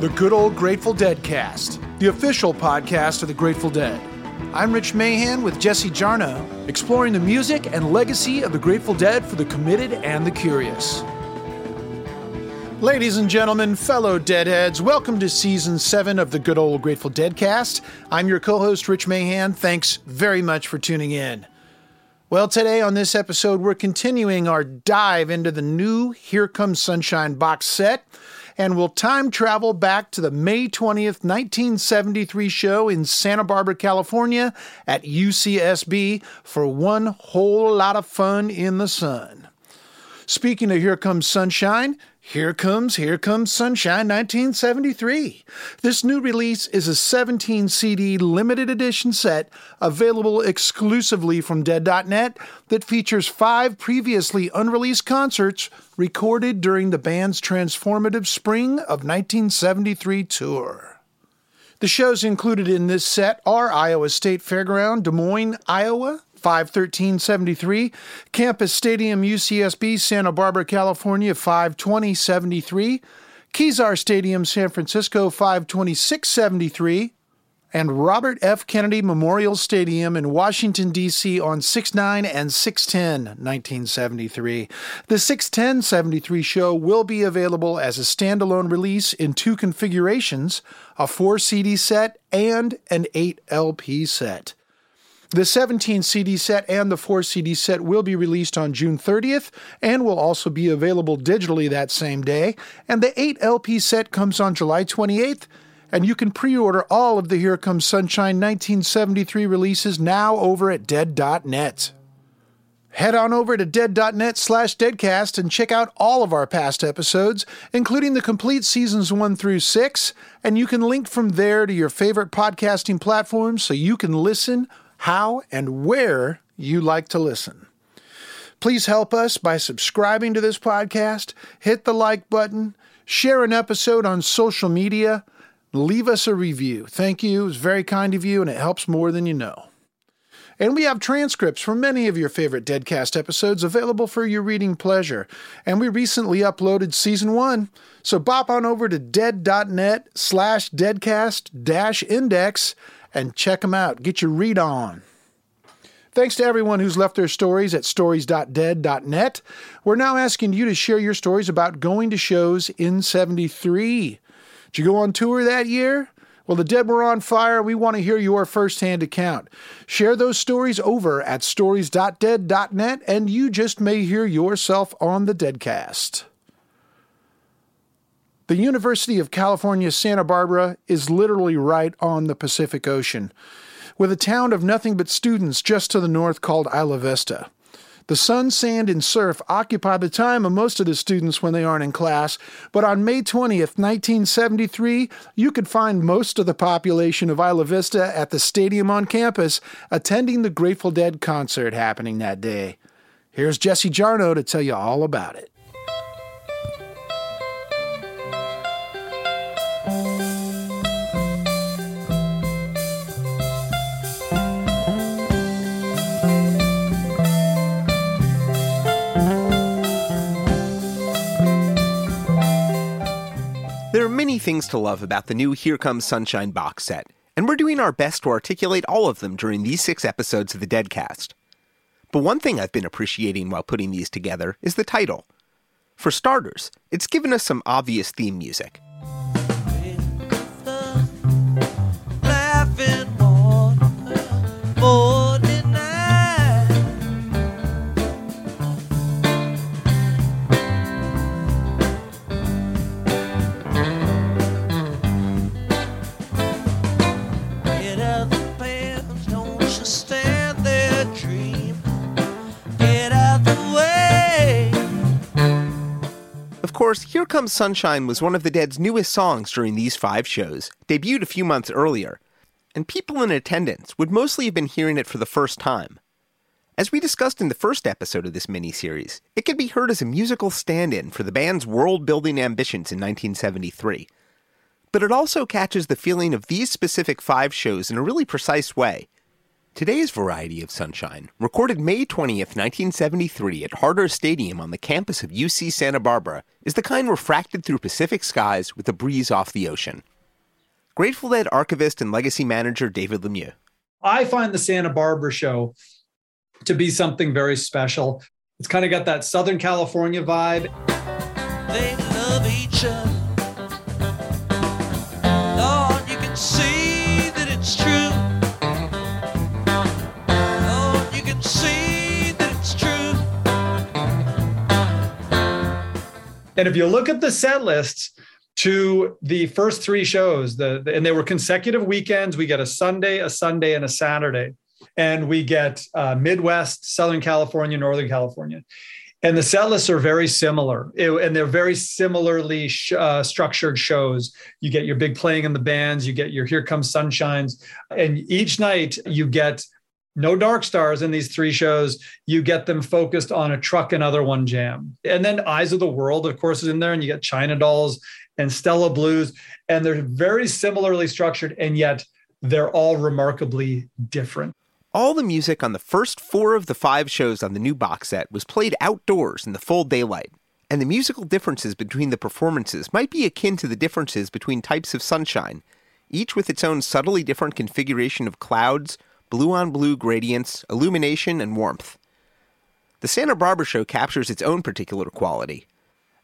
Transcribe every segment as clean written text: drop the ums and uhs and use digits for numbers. The Good Old Grateful Deadcast, the official podcast of the Grateful Dead. I'm Rich Mahan with Jesse Jarnow, exploring the music and legacy of the Grateful Dead for the committed and the curious. Ladies and gentlemen, fellow Deadheads, welcome to Season 7 of the Good Old Grateful Deadcast. I'm your co-host, Rich Mahan. Thanks very much for tuning in. Well, today on this episode, we're continuing our dive into the new Here Comes Sunshine box set, and we'll time travel back to the May 20th, 1973 show in Santa Barbara, California at UCSB for one whole lot of fun in the sun. Speaking of Here Comes Sunshine, Here Comes Sunshine 1973. This new release is a 17 CD limited edition set available exclusively from Dead.net that features 5 previously unreleased concerts recorded during the band's transformative spring of 1973 tour. The shows included in this set are Iowa State Fairground, Des Moines, Iowa, 5/13/73, Campus Stadium, UCSB, Santa Barbara, California, 5/20/73, Kezar Stadium, San Francisco, 5/26/73, and Robert F. Kennedy Memorial Stadium in Washington, D.C. on 6/9 and 6/10/1973. The 6/10/73 show will be available as a standalone release in 2 configurations, a 4 CD set and an 8 LP set. The 17 CD set and the 4 CD set will be released on June 30th and will also be available digitally that same day. And the 8 LP set comes on July 28th, and you can pre-order all of the Here Comes Sunshine 1973 releases now over at Dead.net. Head on over to Dead.net/Deadcast and check out all of our past episodes, including the complete seasons 1 through 6, and you can link from there to your favorite podcasting platforms so you can listen how and where you like to listen. Please help us by subscribing to this podcast, hit the like button, share an episode on social media, leave us a review. Thank you. It's very kind of you, and it helps more than you know. And we have transcripts from many of your favorite Deadcast episodes available for your reading pleasure. And we recently uploaded Season 1, so bop on over to dead.net/deadcast-index and check them out. Get your read on. Thanks to everyone who's left their stories at stories.dead.net. We're now asking you to share your stories about going to shows in 73. Did you go on tour that year? Well, the Dead were on fire. We want to hear your firsthand account. Share those stories over at stories.dead.net, and you just may hear yourself on the Deadcast. The University of California, Santa Barbara is literally right on the Pacific Ocean, with a town of nothing but students just to the north called Isla Vista. The sun, sand, and surf occupy the time of most of the students when they aren't in class, but on May 20th, 1973, you could find most of the population of Isla Vista at the stadium on campus attending the Grateful Dead concert happening that day. Here's Jesse Jarnow to tell you all about it. There are many things to love about the new Here Comes Sunshine box set, and we're doing our best to articulate all of them during these 6 episodes of the Deadcast. But one thing I've been appreciating while putting these together is the title. For starters, it's given us some obvious theme music. Of course, Here Comes Sunshine was one of the Dead's newest songs during these 5 shows, debuted a few months earlier, and people in attendance would mostly have been hearing it for the first time. As we discussed in the first episode of this mini-series, it could be heard as a musical stand-in for the band's world-building ambitions in 1973. But it also catches the feeling of these specific 5 shows in a really precise way. Today's variety of Sunshine, recorded May 20th, 1973 at Harder Stadium on the campus of UC Santa Barbara, is the kind refracted through Pacific skies with a breeze off the ocean. Grateful Dead archivist and legacy manager David Lemieux. I find the Santa Barbara show to be something very special. It's kind of got that Southern California vibe. They love each other. Oh, you can see that it's true. And if you look at the set lists to the first three shows, and they were consecutive weekends, we get a Sunday, and a Saturday. And we get Midwest, Southern California, Northern California. And the set lists are very similar. And they're very similarly structured shows. You get your big playing in the bands, you get your Here Comes Sunshines. And each night you get no dark stars in these three shows. You get them focused on a Truck Another One jam. And then Eyes of the World, of course, is in there. And you get China Dolls and Stella Blues. And they're very similarly structured. And yet they're all remarkably different. All the music on the first four of the five shows on the new box set was played outdoors in the full daylight, and the musical differences between the performances might be akin to the differences between types of sunshine, each with its own subtly different configuration of clouds, blue-on-blue gradients, illumination, and warmth. The Santa Barbara show captures its own particular quality.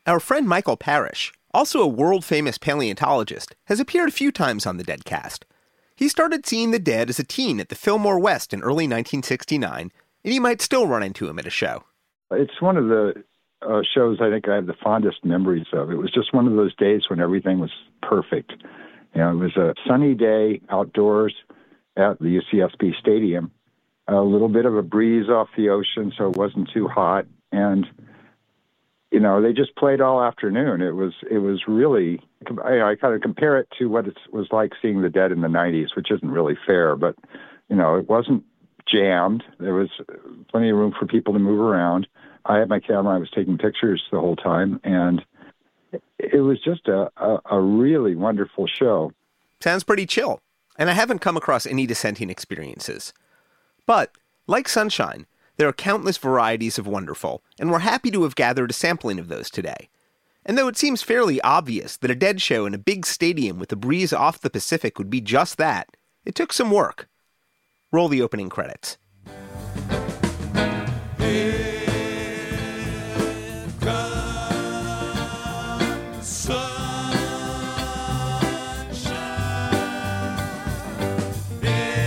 Our friend Michael Parrish, also a world-famous paleontologist, has appeared a few times on the Deadcast. He started seeing the Dead as a teen at the Fillmore West in early 1969, and you might still run into him at a show. It's one of the shows I think I have the fondest memories of. It was just one of those days when everything was perfect. You know, it was a sunny day outdoors at the UCSB Stadium, a little bit of a breeze off the ocean, so it wasn't too hot. And, you know, they just played all afternoon. It was really... I kind of compare it to what it was like seeing the Dead in the 90s, which isn't really fair, but, you know, it wasn't jammed. There was plenty of room for people to move around. I had my camera. I was taking pictures the whole time, and it was just a really wonderful show. Sounds pretty chill, and I haven't come across any dissenting experiences. But, like Sunshine, there are countless varieties of wonderful, and we're happy to have gathered a sampling of those today. And though it seems fairly obvious that a Dead show in a big stadium with a breeze off the Pacific would be just that, it took some work. Roll the opening credits. Here comes sunshine. Here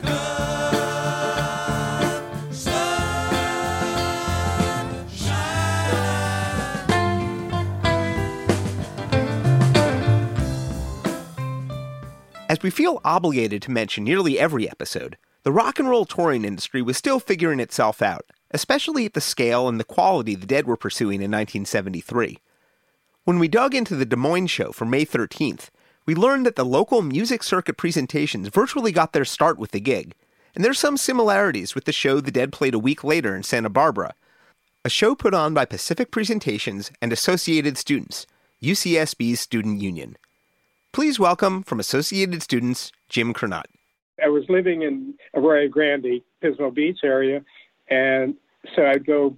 comes sunshine. As we feel obligated to mention nearly every episode, the rock and roll touring industry was still figuring itself out, especially at the scale and the quality the Dead were pursuing in 1973. When we dug into the Des Moines show for May 13th, we learned that the local music circuit presentations virtually got their start with the gig, and there's some similarities with the show the Dead played a week later in Santa Barbara, a show put on by Pacific Presentations and Associated Students, UCSB's student union. Please welcome, from Associated Students, Jim Curnutt. I was living in Arroyo Grande, Pismo Beach area, and so I'd go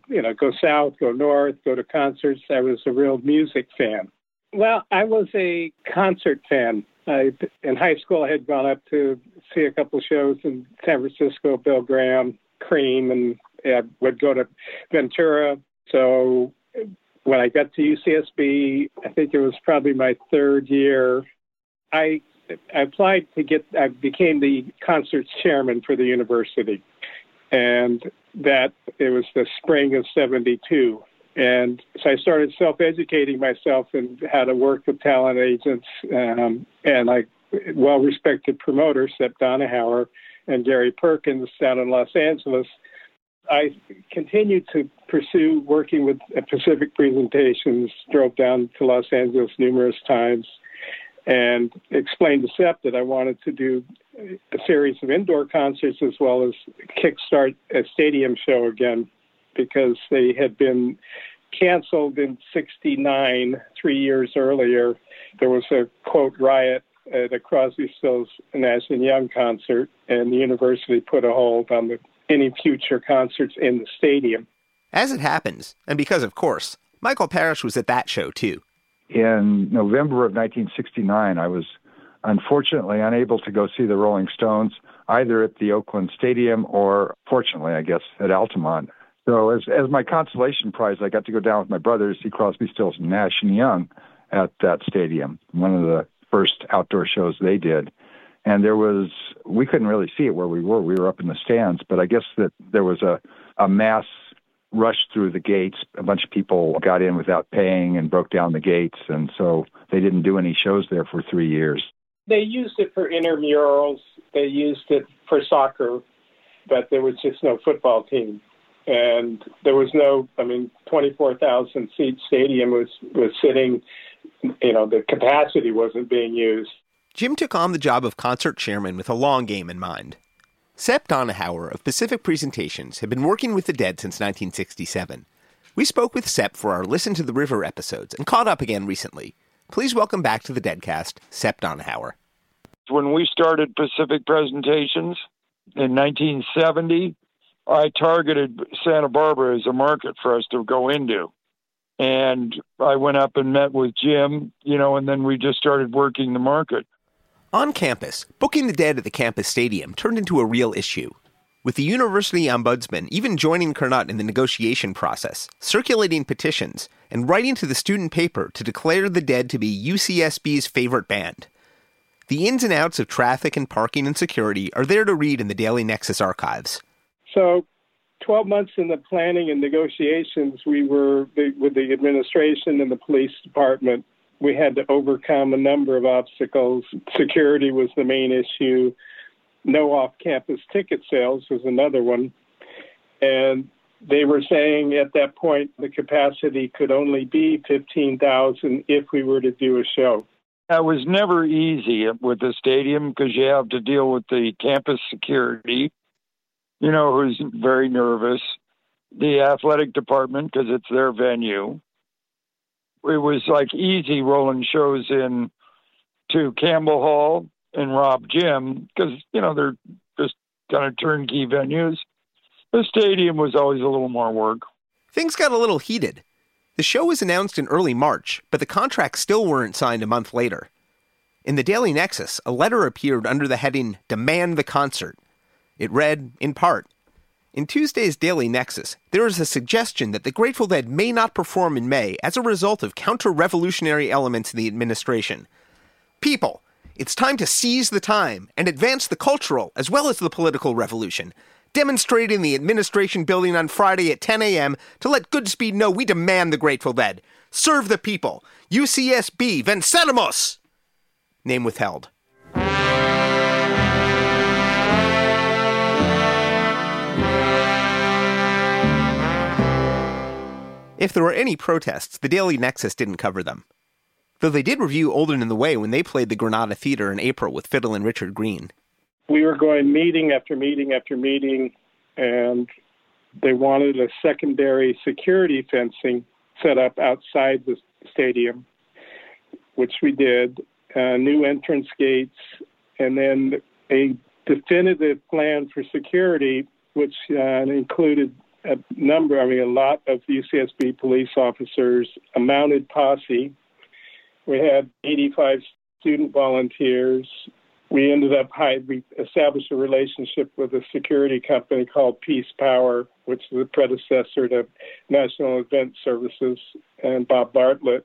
south, go north, go to concerts. I was a real music fan. Well, I was a concert fan. In high school, I had gone up to see a couple shows in San Francisco, Bill Graham, Cream, and I would go to Ventura. So when I got to UCSB, I think it was probably my third year, I applied to I became the concert chairman for the university, and that it was the spring of 1972. And so I started self-educating myself in how to work with talent agents, and I well-respected promoters, Sepp Donahower and Gary Perkins down in Los Angeles. I continued to pursue working with Pacific Presentations, drove down to Los Angeles numerous times, and explained to Sepp that I wanted to do a series of indoor concerts as well as kickstart a stadium show again, because they had been canceled in '69, 3 years earlier. There was a, quote, riot at a Crosby, Stills, Nash and Young concert, and the university put a hold on any future concerts in the stadium. As it happens, and because, of course, Michael Parrish was at that show, too. In November of 1969, I was unfortunately unable to go see the Rolling Stones, either at the Oakland Stadium or, fortunately, I guess, at Altamont. So as my consolation prize, I got to go down with my brother to see Crosby, Stills, Nash and Young at that stadium, one of the first outdoor shows they did. And we couldn't really see it where we were. We were up in the stands, but I guess that there was a mass rushed through the gates. A bunch of people got in without paying and broke down the gates, and so they didn't do any shows there for 3 years. They used it for intramurals. They used it for soccer, but there was just no football team. And there was 24,000-seat stadium was sitting, the capacity wasn't being used. Jim took on the job of concert chairman with a long game in mind. Sepp Donahower of Pacific Presentations had been working with the Dead since 1967. We spoke with Sepp for our Listen to the River episodes and caught up again recently. Please welcome back to the Deadcast, Sepp Donahower. When we started Pacific Presentations in 1970, I targeted Santa Barbara as a market for us to go into. And I went up and met with Jim, and then we just started working the market. On campus, booking the Dead at the campus stadium turned into a real issue. With the university ombudsman even joining Curnutt in the negotiation process, circulating petitions, and writing to the student paper to declare the Dead to be UCSB's favorite band. The ins and outs of traffic and parking and security are there to read in the Daily Nexus archives. So 12 months in the planning and negotiations, we were with the administration and the police department. We had to overcome a number of obstacles. Security was the main issue. No off-campus ticket sales was another one. And they were saying at that point the capacity could only be 15,000 if we were to do a show. That was never easy with the stadium because you have to deal with the campus security, who's very nervous, the athletic department because it's their venue. It was like easy rolling shows in to Campbell Hall and Rob Gym because, they're just kind of turnkey venues. The stadium was always a little more work. Things got a little heated. The show was announced in early March, but the contracts still weren't signed a month later. In the Daily Nexus, a letter appeared under the heading, Demand the Concert. It read, in part, in Tuesday's Daily Nexus, there is a suggestion that the Grateful Dead may not perform in May as a result of counter-revolutionary elements in the administration. People, it's time to seize the time and advance the cultural as well as the political revolution. Demonstrate in the administration building on Friday at 10 a.m. to let Goodspeed know we demand the Grateful Dead. Serve the people. UCSB, venceremos! Name withheld. If there were any protests, the Daily Nexus didn't cover them. Though they did review Olden in the Way when they played the Granada Theater in April with Fiddle and Richard Green. We were going meeting after meeting after meeting, and they wanted a secondary security fencing set up outside the stadium, which we did, new entrance gates, and then a definitive plan for security, which included a lot of UCSB police officers, a mounted posse. We had 85 student volunteers. We ended up we established a relationship with a security company called Peace Power, which is the predecessor to National Event Services and Bob Bartlett,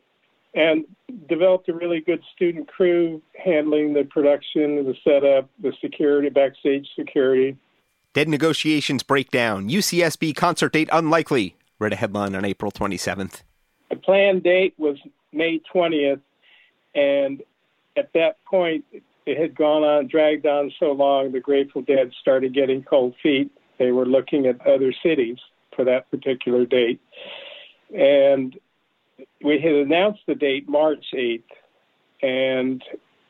and developed a really good student crew handling the production, the setup, the security, backstage security. Dead negotiations break down. UCSB concert date unlikely, read a headline on April 27th. The planned date was May 20th, and at that point, it had dragged on so long, the Grateful Dead started getting cold feet. They were looking at other cities for that particular date. And we had announced the date March 8th, and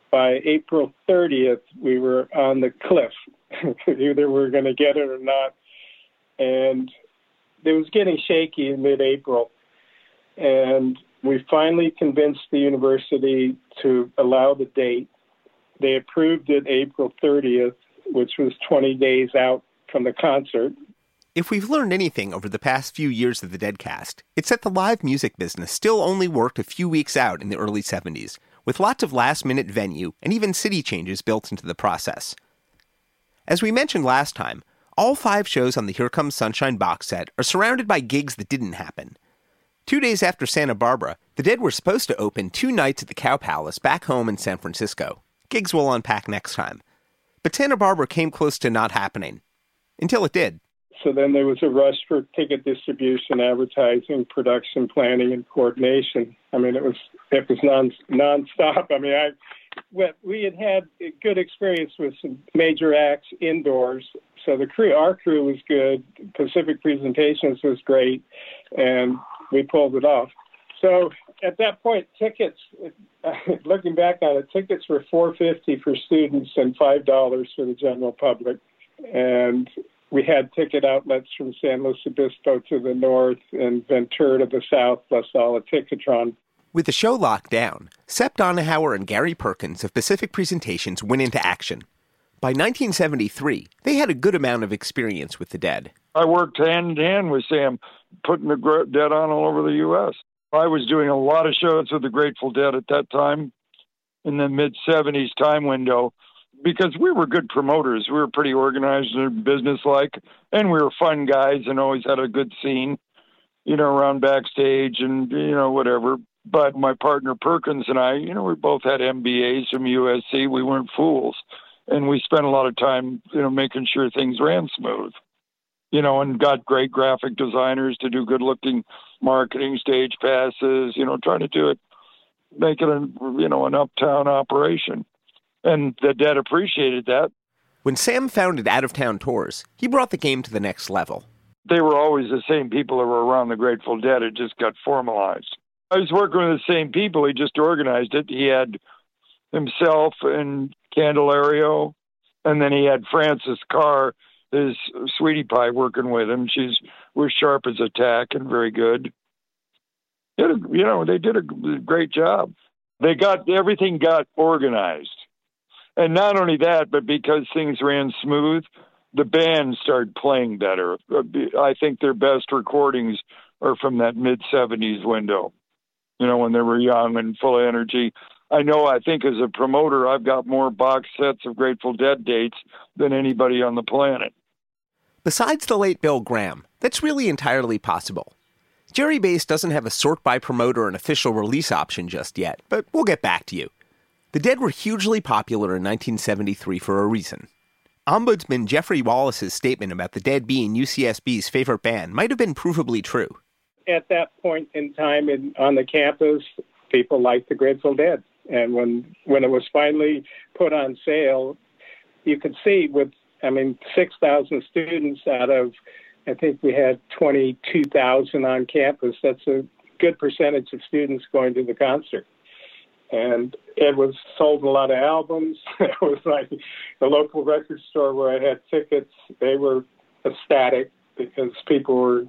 by April 30th, we were on the cliff. Either we're going to get it or not. And it was getting shaky in mid-April. And we finally convinced the university to allow the date. They approved it April 30th, which was 20 days out from the concert. If we've learned anything over the past few years of the Deadcast, it's that the live music business still only worked a few weeks out in the early 70s, with lots of last-minute venue and even city changes built into the process. As we mentioned last time, all 5 shows on the Here Comes Sunshine box set are surrounded by gigs that didn't happen. 2 days after Santa Barbara, the Dead were supposed to open 2 nights at the Cow Palace back home in San Francisco. Gigs we'll unpack next time. But Santa Barbara came close to not happening. Until it did. So then there was a rush for ticket distribution, advertising, production planning, and coordination. I mean, it was nonstop. I mean, we had a good experience with some major acts indoors. So our crew was good. Pacific Presentations was great, and we pulled it off. So at that point, tickets, looking back on it, tickets were $4.50 for students and $5 for the general public. And we had ticket outlets from San Luis Obispo to the north and Ventura to the south, plus all a Ticketron. With the show locked down, Sepp Donahower and Gary Perkins of Pacific Presentations went into action. By 1973, they had a good amount of experience with the Dead. I worked hand-in-hand with Sam, putting the Dead on all over the U.S. I was doing a lot of shows with the Grateful Dead at that time, in the mid-70s time window, because we were good promoters. We were pretty organized and businesslike, and we were fun guys and always had a good scene, around backstage and, whatever. But my partner Perkins and I, we both had MBAs from USC. We weren't fools. And we spent a lot of time, making sure things ran smooth, and got great graphic designers to do good-looking marketing, stage passes, trying to do it, make it an uptown operation. And the Dead appreciated that. When Sam founded Out of Town Tours, he brought the game to the next level. They were always the same people that were around the Grateful Dead. It just got formalized. I was working with the same people. He just organized it. He had himself and Candelario, and then he had Frances Carr, his sweetie pie, working with him. She was sharp as a tack and very good. They did a great job. Everything got organized. And not only that, but because things ran smooth, the band started playing better. I think their best recordings are from that mid-70s window, when they were young and full of energy. I think as a promoter, I've got more box sets of Grateful Dead dates than anybody on the planet. Besides the late Bill Graham, that's really entirely possible. Jerry Bass doesn't have a sort-by-promoter and official release option just yet, but we'll get back to you. The Dead were hugely popular in 1973 for a reason. Ombudsman Jeffrey Wallace's statement about the Dead being UCSB's favorite band might have been provably true. At that point in time on the campus, people liked the Grateful Dead. And when it was finally put on sale, you could see 6,000 students out of, I think we had 22,000 on campus. That's a good percentage of students going to the concert. And it was sold a lot of albums. It was like the local record store where I had tickets. They were ecstatic because people were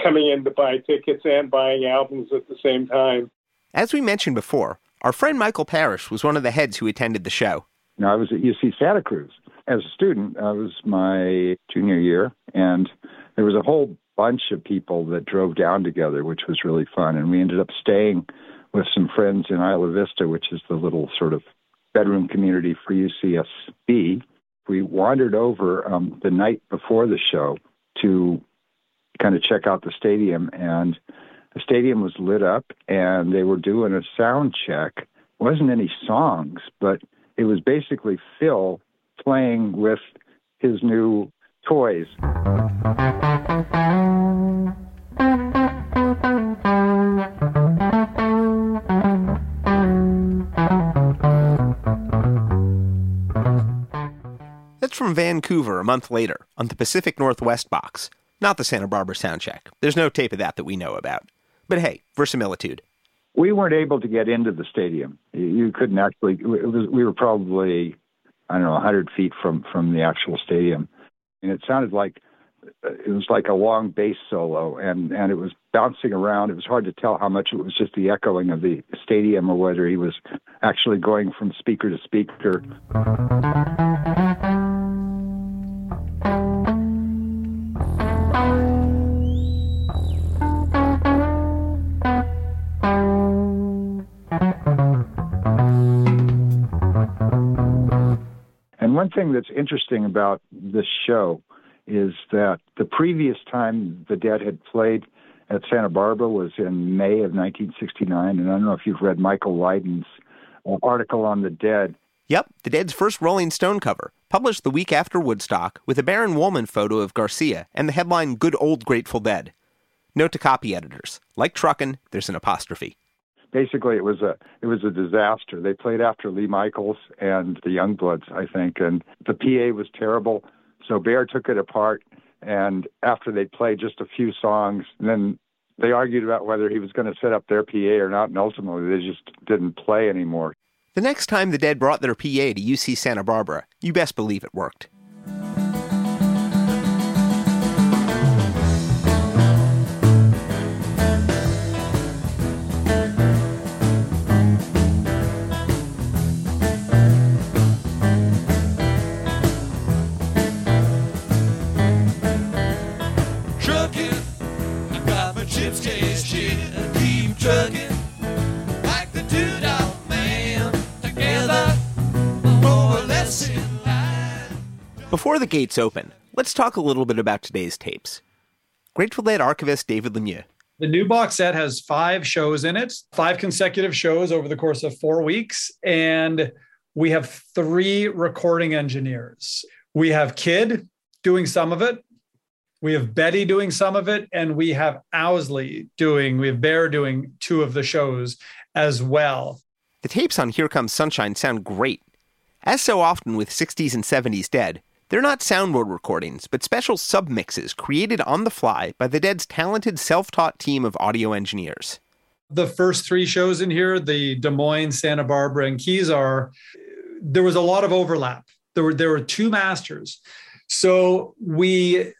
coming in to buy tickets and buying albums at the same time. As we mentioned before, our friend Michael Parrish was one of the heads who attended the show. I was at UC Santa Cruz as a student. It was my junior year, and there was a whole bunch of people that drove down together, which was really fun. And we ended up staying with some friends in Isla Vista, which is the little sort of bedroom community for UCSB. We wandered over the night before the show to kind of check out the stadium, and the stadium was lit up, and they were doing a sound check. It wasn't any songs, but it was basically Phil playing with his new toys. That's from Vancouver a month later on the Pacific Northwest box, not the Santa Barbara soundcheck. There's no tape of that we know about. But hey, verisimilitude. We weren't able to get into the stadium. You couldn't actually. We were probably, 100 feet from the actual stadium. And it sounded like it was like a long bass solo, and it was bouncing around. It was hard to tell how much it was just the echoing of the stadium or whether he was actually going from speaker to speaker. And one thing that's interesting about this show is that the previous time the Dead had played at Santa Barbara was in May of 1969, and I don't know if you've read Michael Lydon's article on the Dead. Yep, the Dead's first Rolling Stone cover, published the week after Woodstock, with a Baron Woolman photo of Garcia and the headline, "Good Old Grateful Dead." Note to copy editors, like Truckin', there's an apostrophe. Basically, it was a disaster. They played after Lee Michaels and the Youngbloods, I think, and the PA was terrible. So Bear took it apart, and after they played just a few songs, and then they argued about whether he was going to set up their PA or not, and ultimately they just didn't play anymore. The next time the Dead brought their PA to UC Santa Barbara, you best believe it worked. Before the gates open, let's talk a little bit about today's tapes. Grateful Dead archivist David Lemieux. The new box set has 5 shows in it, 5 consecutive shows over the course of 4 weeks, and we have 3 recording engineers. We have Kid doing some of it, we have Betty doing some of it, and we have Owsley we have Bear doing 2 of the shows as well. The tapes on Here Comes Sunshine sound great. As so often with 60s and 70s Dead, they're not soundboard recordings, but special submixes created on the fly by the Dead's talented self-taught team of audio engineers. The first 3 shows in here, the Des Moines, Santa Barbara, and Kezar, there was a lot of overlap. There were 2 masters. So we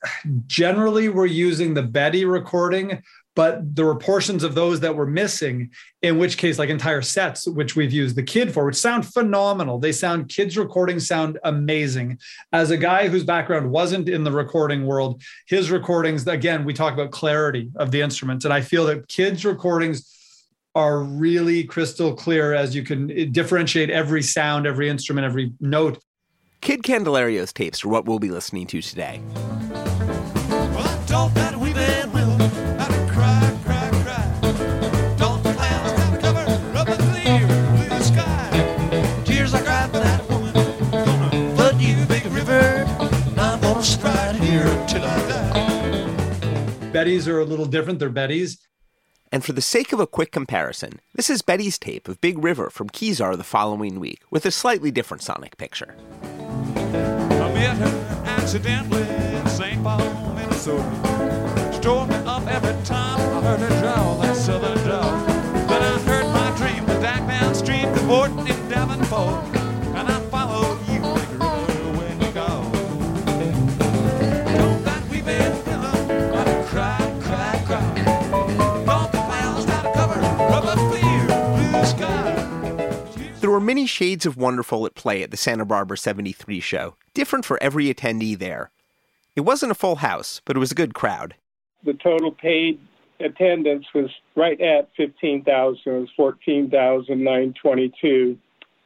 generally were using the Betty recording, but there were portions of those that were missing, in which case, like entire sets, which we've used the Kid for, which sound phenomenal. Kid's recordings sound amazing. As a guy whose background wasn't in the recording world, his recordings, again, we talk about clarity of the instruments. And I feel that Kid's recordings are really crystal clear, as you can differentiate every sound, every instrument, every note. Kid Candelario's tapes are what we'll be listening to today. Betty's are a little different. They're Betty's. And for the sake of a quick comparison, this is Betty's tape of Big River from Kezar the following week, with a slightly different sonic picture. I met her accidentally in St. Paul, Minnesota. She tore me up every time I heard her drawl, that southern drawl. Then I heard my dream, the back downstream, the port in Davenport. And I followed you, Big River, where you go. Don't that we've been feeling, got to cry, cry, cry. Don't the clouds out of cover, rubber clear, blue sky. There were many shades of wonderful at play at the Santa Barbara 73 show, different for every attendee there. It wasn't a full house, but it was a good crowd. The total paid attendance was right at 15,000. It was 14,922,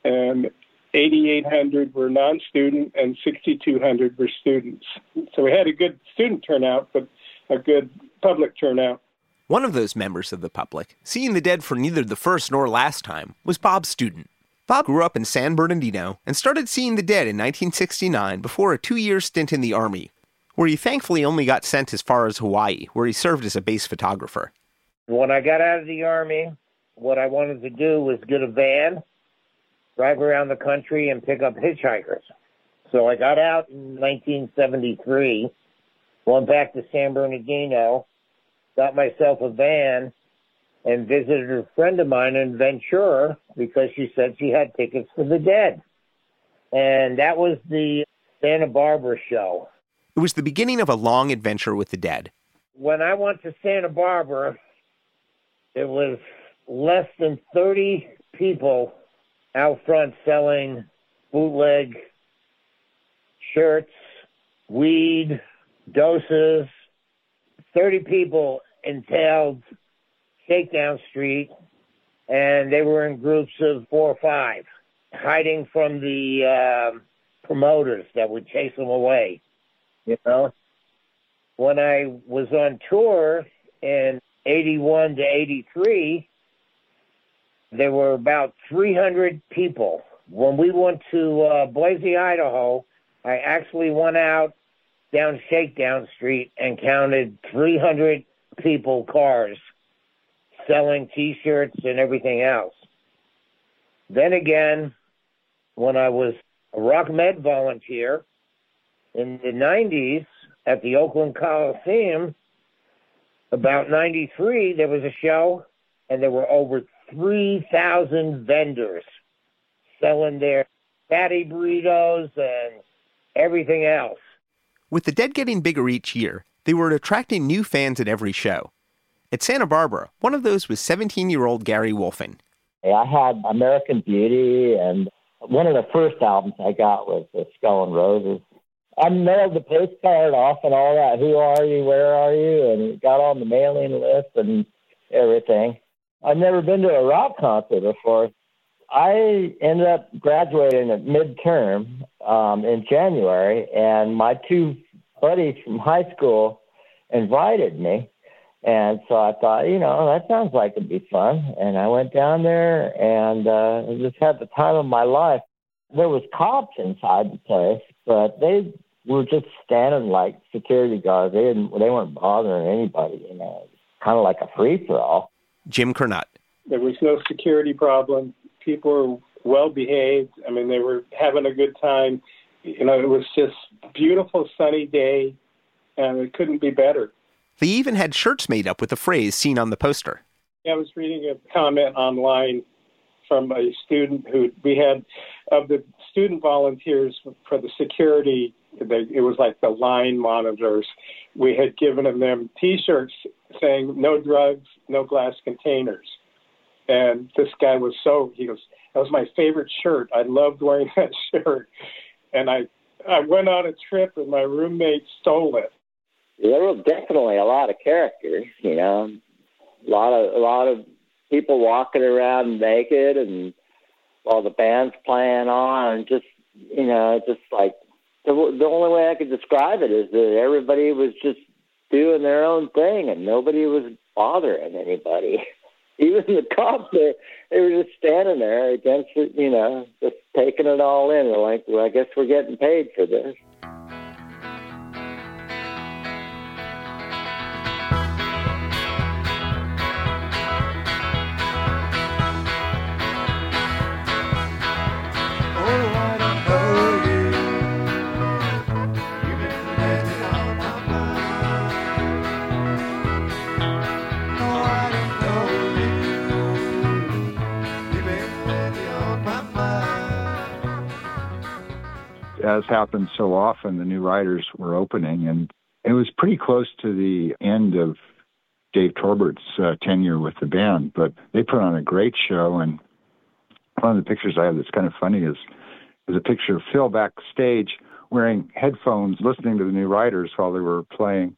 and 8,800 were non-student, and 6,200 were students. So we had a good student turnout, but a good public turnout. One of those members of the public, seeing the Dead for neither the first nor last time, was Bob Student. Bob grew up in San Bernardino and started seeing the Dead in 1969 before a 2-year stint in the Army, where he thankfully only got sent as far as Hawaii, where he served as a base photographer. When I got out of the Army, what I wanted to do was get a van, drive around the country, and pick up hitchhikers. So I got out in 1973, went back to San Bernardino, got myself a van, and visited a friend of mine in Ventura because she said she had tickets for the Dead. And that was the Santa Barbara show. It was the beginning of a long adventure with the Dead. When I went to Santa Barbara, it was less than 30 people out front selling bootleg shirts, weed, doses. 30 people entailed Shakedown Street, and they were in groups of 4 or 5, hiding from the promoters that would chase them away, you know. When I was on tour in 81 to 83, there were about 300 people. When we went to Boise, Idaho, I actually went out down Shakedown Street and counted 300 people, cars, selling T-shirts and everything else. Then again, when I was a Rock Med volunteer in the 90s at the Oakland Coliseum, about 93, there was a show, and there were over 3,000 vendors selling their patty burritos and everything else. With the Dead getting bigger each year, they were attracting new fans at every show. At Santa Barbara, one of those was 17-year-old Gary Wolfing. I had American Beauty, and one of the first albums I got was Skull and Roses. I mailed the postcard off and all that. Who are you? Where are you? And got on the mailing list and everything. I've never been to a rock concert before. I ended up graduating at midterm in January, and my two buddies from high school invited me. And so I thought, you know, that sounds like it'd be fun. And I went down there and I just had the time of my life. There was cops inside the place, but they were just standing like security guards. They weren't bothering anybody, you know. It was kind of like a free-for-all. Jim Curnutt. There was no security problem. People were well-behaved. I mean, they were having a good time. You know, it was just a beautiful sunny day, and it couldn't be better. They even had shirts made up with a phrase seen on the poster. I was reading a comment online from a student who we had of the student volunteers for the security. It was like the line monitors. We had given them T-shirts saying, "No drugs, no glass containers." And this guy was he goes, "That was my favorite shirt. I loved wearing that shirt." And I went on a trip and my roommate stole it. There were definitely a lot of characters, you know, a lot of people walking around naked and while the band's playing on, and just, you know, just like the only way I could describe it is that everybody was just doing their own thing and nobody was bothering anybody. Even the cops, they were just standing there against it, you know, just taking it all in. They're like, well, I guess we're getting paid for this. As happens so often, the new writers were opening, and it was pretty close to the end of Dave Torbert's tenure with the band, but they put on a great show. And one of the pictures I have that's kind of funny is a picture of Phil backstage wearing headphones, listening to the new writers while they were playing.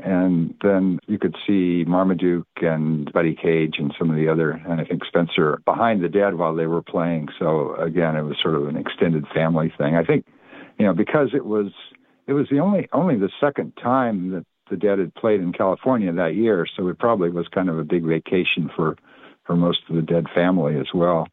And then you could see Marmaduke and Buddy Cage and some of the other, and I think Spencer, behind the Dead while they were playing. So again, it was sort of an extended family thing. I think, you know, because it was the only the second time that the Dead had played in California that year, so it probably was kind of a big vacation for most of the Dead family as well.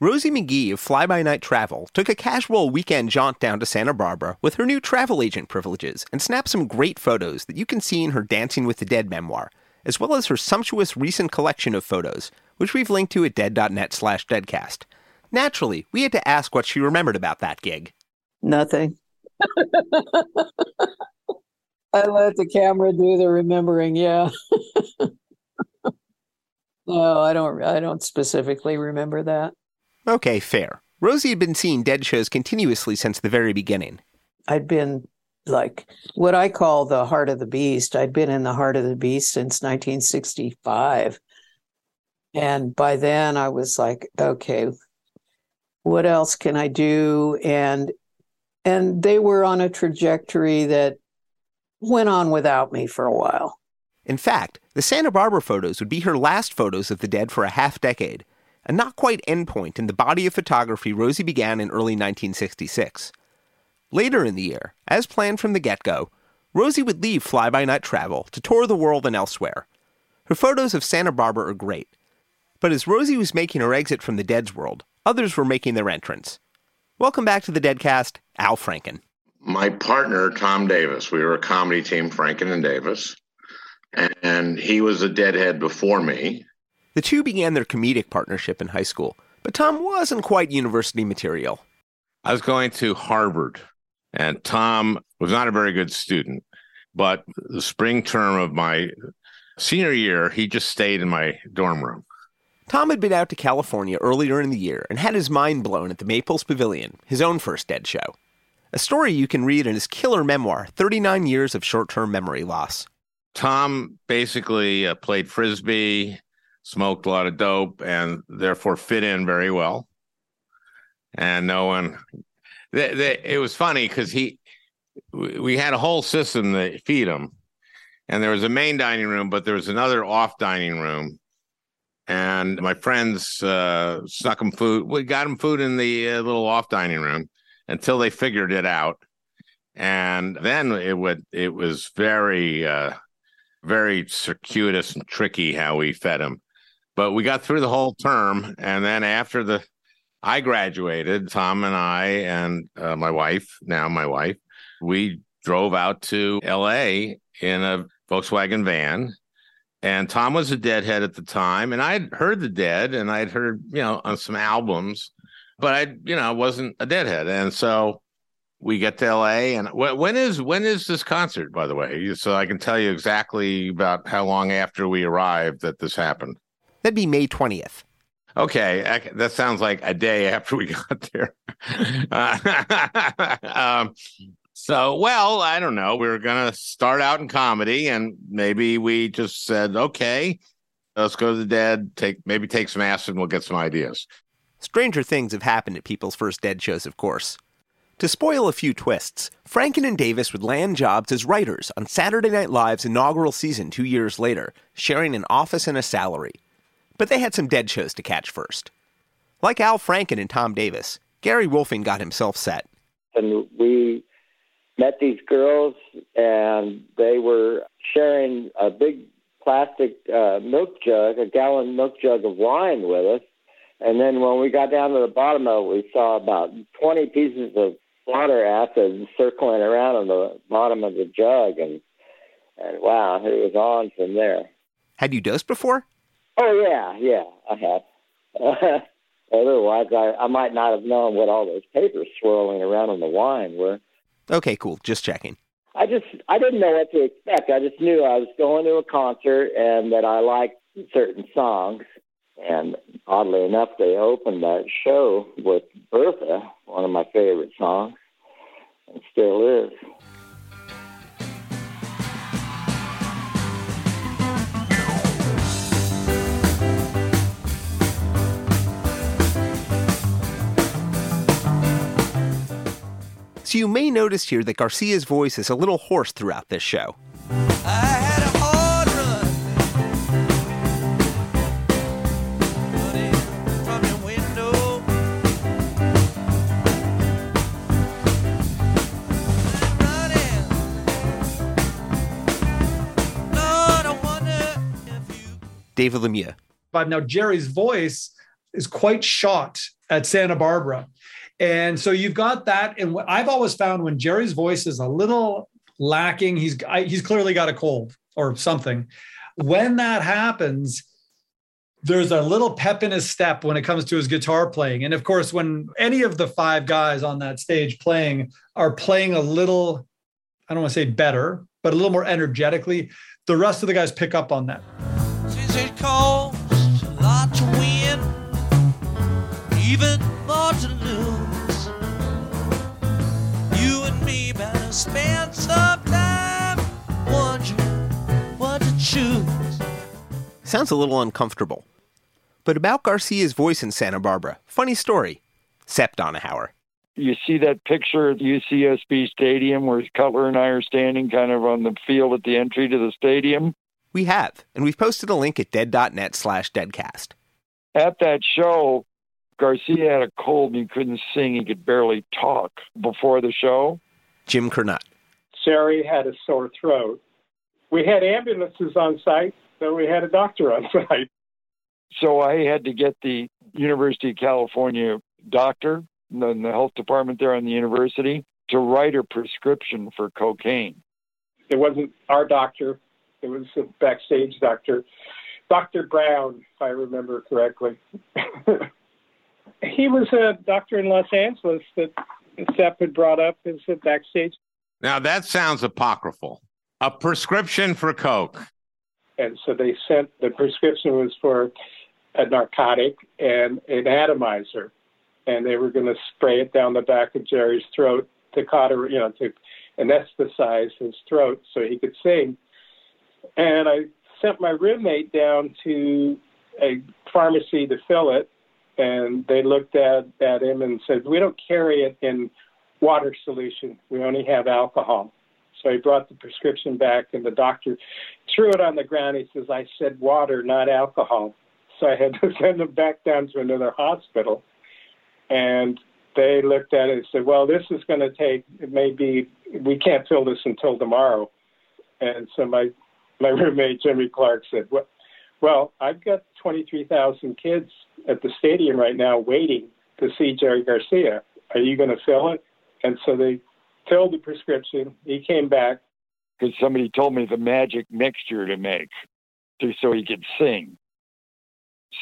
Rosie McGee of Fly By Night Travel took a casual weekend jaunt down to Santa Barbara with her new travel agent privileges and snapped some great photos that you can see in her Dancing with the Dead memoir, as well as her sumptuous recent collection of photos, which we've linked to at dead.net/deadcast. Naturally, we had to ask what she remembered about that gig. Nothing. I let the camera do the remembering, yeah. No, I don't specifically remember that. Okay, fair. Rosie had been seeing Dead shows continuously since the very beginning. I'd been like what I call the heart of the beast. I'd been in the heart of the beast since 1965. And by then I was like, okay, what else can I do? And they were on a trajectory that went on without me for a while. In fact, the Santa Barbara photos would be her last photos of the Dead for a half decade, a not quite endpoint in the body of photography Rosie began in early 1966. Later in the year, as planned from the get-go, Rosie would leave fly-by-night travel to tour the world and elsewhere. Her photos of Santa Barbara are great, but as Rosie was making her exit from the Dead's world, others were making their entrance. Welcome back to the Deadcast, Al Franken. My partner, Tom Davis, we were a comedy team, Franken and Davis, and he was a Deadhead before me. The two began their comedic partnership in high school, but Tom wasn't quite university material. I was going to Harvard, and Tom was not a very good student, but the spring term of my senior year, he just stayed in my dorm room. Tom had been out to California earlier in the year and had his mind blown at the Maples Pavilion, his own first Dead show. A story you can read in his killer memoir, 39 Years of Short-Term Memory Loss. Tom basically played Frisbee, smoked a lot of dope, and therefore fit in very well. And no one... it was funny because we had a whole system to feed him. And there was a main dining room, but there was another off dining room. And my friends snuck him food. We got him food in the little off dining room until they figured it out. And then it was very, very circuitous and tricky how we fed him. But we got through the whole term. And then after I graduated, Tom and I and my wife, we drove out to L.A. in a Volkswagen van. And Tom was a Deadhead at the time. And I'd heard the Dead and I'd heard, on some albums. But I wasn't a Deadhead. And so we get to L.A. And when is this concert, by the way? So I can tell you exactly about how long after we arrived that this happened. That'd be May 20th. Okay. That sounds like a day after we got there. I don't know. We were going to start out in comedy and maybe we just said, okay, let's go to the Dead, take some acid and we'll get some ideas. Stranger things have happened at people's first Dead shows, of course. To spoil a few twists, Franken and Davis would land jobs as writers on Saturday Night Live's inaugural season 2 years later, sharing an office and a salary. But they had some Dead shows to catch first. Like Al Franken and Tom Davis, Gary Wolfing got himself set. And we met these girls, and they were sharing a big plastic milk jug, a gallon milk jug of wine with us. And then when we got down to the bottom of it, we saw about 20 pieces of water acid circling around on the bottom of the jug. And wow, it was on from there. Had you dosed before? Oh, yeah, I had. Otherwise, I might not have known what all those papers swirling around on the wine were. Okay, cool. Just checking. I didn't know what to expect. I just knew I was going to a concert and that I liked certain songs. And oddly enough, they opened that show with Bertha, one of my favorite songs, and still is. So you may notice here that Garcia's voice is a little hoarse throughout this show. David Lemieux. Now, Jerry's voice is quite shot at Santa Barbara. And so you've got that. And what I've always found when Jerry's voice is a little lacking, he's clearly got a cold or something. When that happens, there's a little pep in his step when it comes to his guitar playing. And of course, when any of the five guys on that stage playing are playing a little, I don't want to say better, but a little more energetically, the rest of the guys pick up on that. It costs a lot to win, even more to lose. You and me better spend some time wondering what to choose. Sounds a little uncomfortable. But about Garcia's voice in Santa Barbara, funny story. Sepp Donahower. You see that picture at UCSB Stadium where Cutler and I are standing kind of on the field at the entry to the stadium? We have, and we've posted a link at dead.net/deadcast. At that show, Garcia had a cold and he couldn't sing. He could barely talk before the show. Jim Curnutt. Sari had a sore throat. We had ambulances on site, so we had a doctor on site. So I had to get the University of California doctor in the health department there on the university to write a prescription for cocaine. It wasn't our doctor. It was a backstage doctor. Dr. Brown, if I remember correctly. He was a doctor in Los Angeles that Sepp had brought up as a backstage. Now, that sounds apocryphal. A prescription for coke. And so they sent, the prescription was for a narcotic and an atomizer. And they were going to spray it down the back of Jerry's throat to cauterize, you know, to anesthetize his throat so he could sing. And I sent my roommate down to a pharmacy to fill it. And they looked at him and said, we don't carry it in water solution. We only have alcohol. So he brought the prescription back, and the doctor threw it on the ground. He says, I said water, not alcohol. So I had to send him back down to another hospital. And they looked at it and said, well, this is going to take, it may be, we can't fill this until tomorrow. And so my roommate, Jimmy Clark, said, well, I've got 23,000 kids at the stadium right now waiting to see Jerry Garcia. Are you going to fill it? And so they filled the prescription. He came back. Because somebody told me the magic mixture to make so he could sing.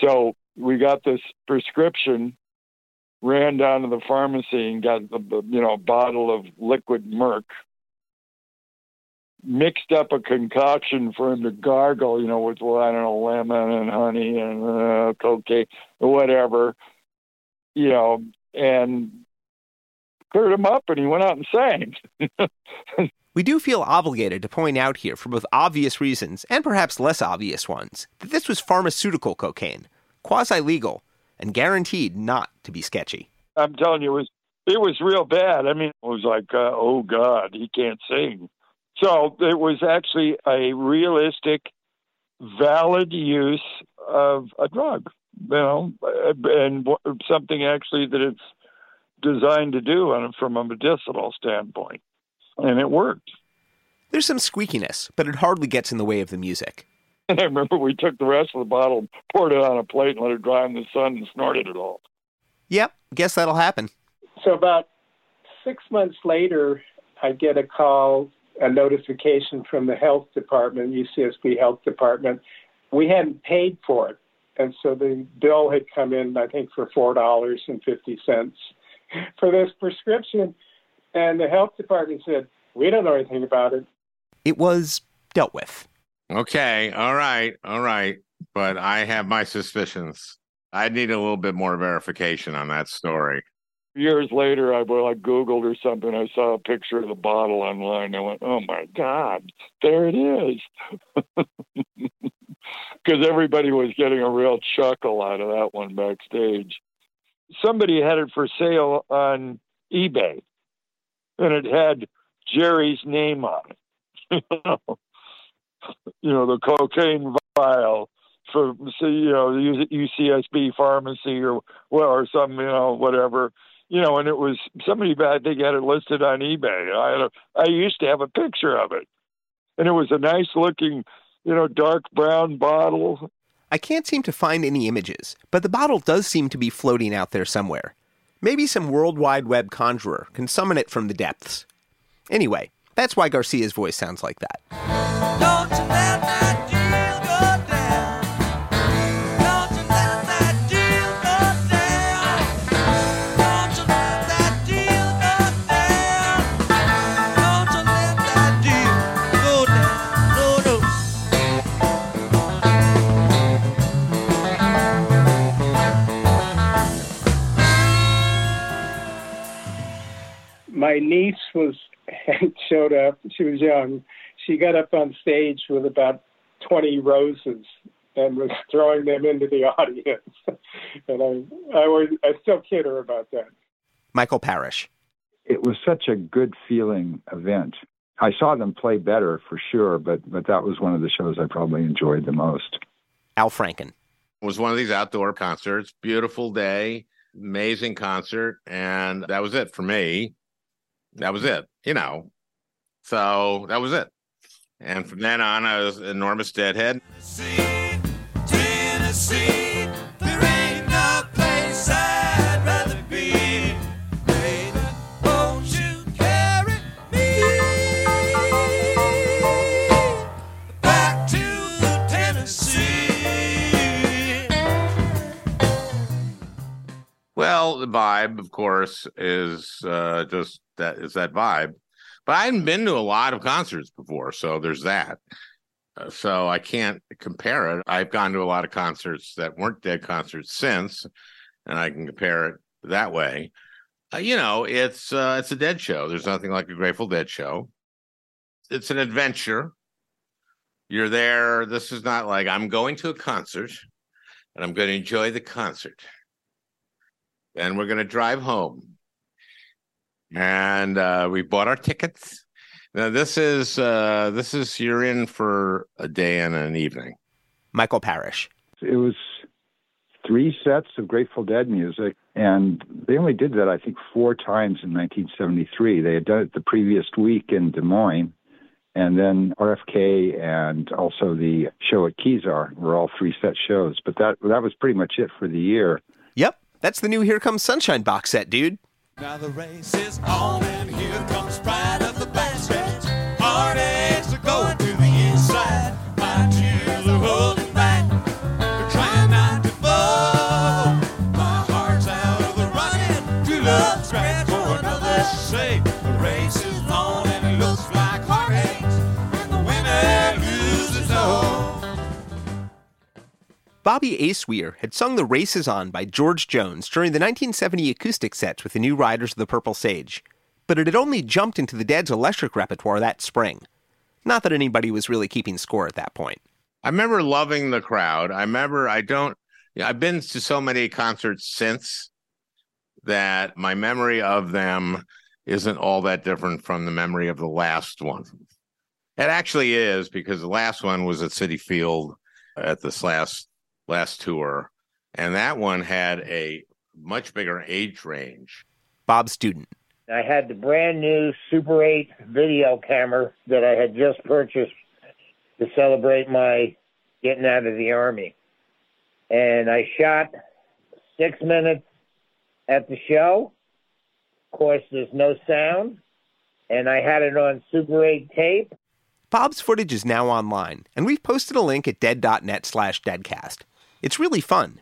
So we got this prescription, ran down to the pharmacy and got a bottle of liquid murk. Mixed up a concoction for him to gargle, with, lemon and honey and cocaine, whatever, and cleared him up and he went out and sang. We do feel obligated to point out here, for both obvious reasons and perhaps less obvious ones, that this was pharmaceutical cocaine, quasi-legal, and guaranteed not to be sketchy. I'm telling you, it was real bad. I mean, it was like, oh, God, he can't sing. So it was actually a realistic, valid use of a drug, and something actually that it's designed to do from a medicinal standpoint. And it worked. There's some squeakiness, but it hardly gets in the way of the music. And I remember we took the rest of the bottle, poured it on a plate, and let it dry in the sun and snorted it all. Yep, guess that'll happen. So about 6 months later, I get a call, a notification from the health department, UCSB health department. We hadn't paid for it. And so the bill had come in, I think, for $4.50 for this prescription. And the health department said, we don't know anything about it. It was dealt with. Okay. All right. But I have my suspicions. I need a little bit more verification on that story. Years later, I Googled or something. I saw a picture of the bottle online. I went, oh, my God, there it is. Because everybody was getting a real chuckle out of that one backstage. Somebody had it for sale on eBay, and it had Jerry's name on it. The cocaine vial. For UCSB pharmacy or some whatever and it was somebody bad. They got it listed on eBay. I used to have a picture of it, and it was a nice looking dark brown bottle. I can't seem to find any images, but the bottle does seem to be floating out there somewhere. Maybe some World Wide Web conjurer can summon it from the depths. Anyway, that's why Garcia's voice sounds like that. Don't you let that my niece showed up. She was young. She got up on stage with about 20 roses and was throwing them into the audience. but I still kid her about that. Michael Parrish. It was such a good feeling event. I saw them play better for sure, but that was one of the shows I probably enjoyed the most. Al Franken. It was one of these outdoor concerts. Beautiful day, amazing concert, and that was it for me. That was it, you know. So that was it. And from then on, I was an enormous Deadhead. Tennessee, there ain't no place I'd rather be. Baby, won't you carry me back to Tennessee? Well, the vibe, of course, is just that is that vibe. But I hadn't been to a lot of concerts before, so there's that. So I can't compare it. I've gone to a lot of concerts that weren't Dead concerts since, and I can compare it that way. You know, it's a Dead show. There's nothing like a Grateful Dead show. It's an adventure. You're there. This is not like I'm going to a concert, and I'm going to enjoy the concert. Then we're going to drive home. And we bought our tickets. Now this is you're in for a day and an evening. Michael Parrish. It was 3 sets of Grateful Dead music, and they only did that I think 4 times in 1973. They had done it the previous week in Des Moines, and then RFK and also the show at Kezar were all 3-set shows. But that was pretty much it for the year. Yep, that's the new Here Comes Sunshine box set, dude. Now the race is on, and here comes pride of the backstretch. Heartaches are going to the inside. My tears are holding back. They're trying not to fall. My heart's out of the running. Two loves grab for another's sake. The race is on, and it looks like heartaches. And the winner loses all. Bobby Aceweir had sung The Race Is On by George Jones during the 1970 acoustic sets with the new Riders of the Purple Sage, but it had only jumped into the Dead's electric repertoire that spring. Not that anybody was really keeping score at that point. I remember loving the crowd. I've been to so many concerts since that my memory of them isn't all that different from the memory of the last one. It actually is, because the last one was at Citi Field at this last tour, and that one had a much bigger age range. Bob Student. I had the brand new Super 8 video camera that I had just purchased to celebrate my getting out of the Army. And I shot 6 minutes at the show. Of course, there's no sound. And I had it on Super 8 tape. Bob's footage is now online, and we've posted a link at dead.net/deadcast. It's really fun.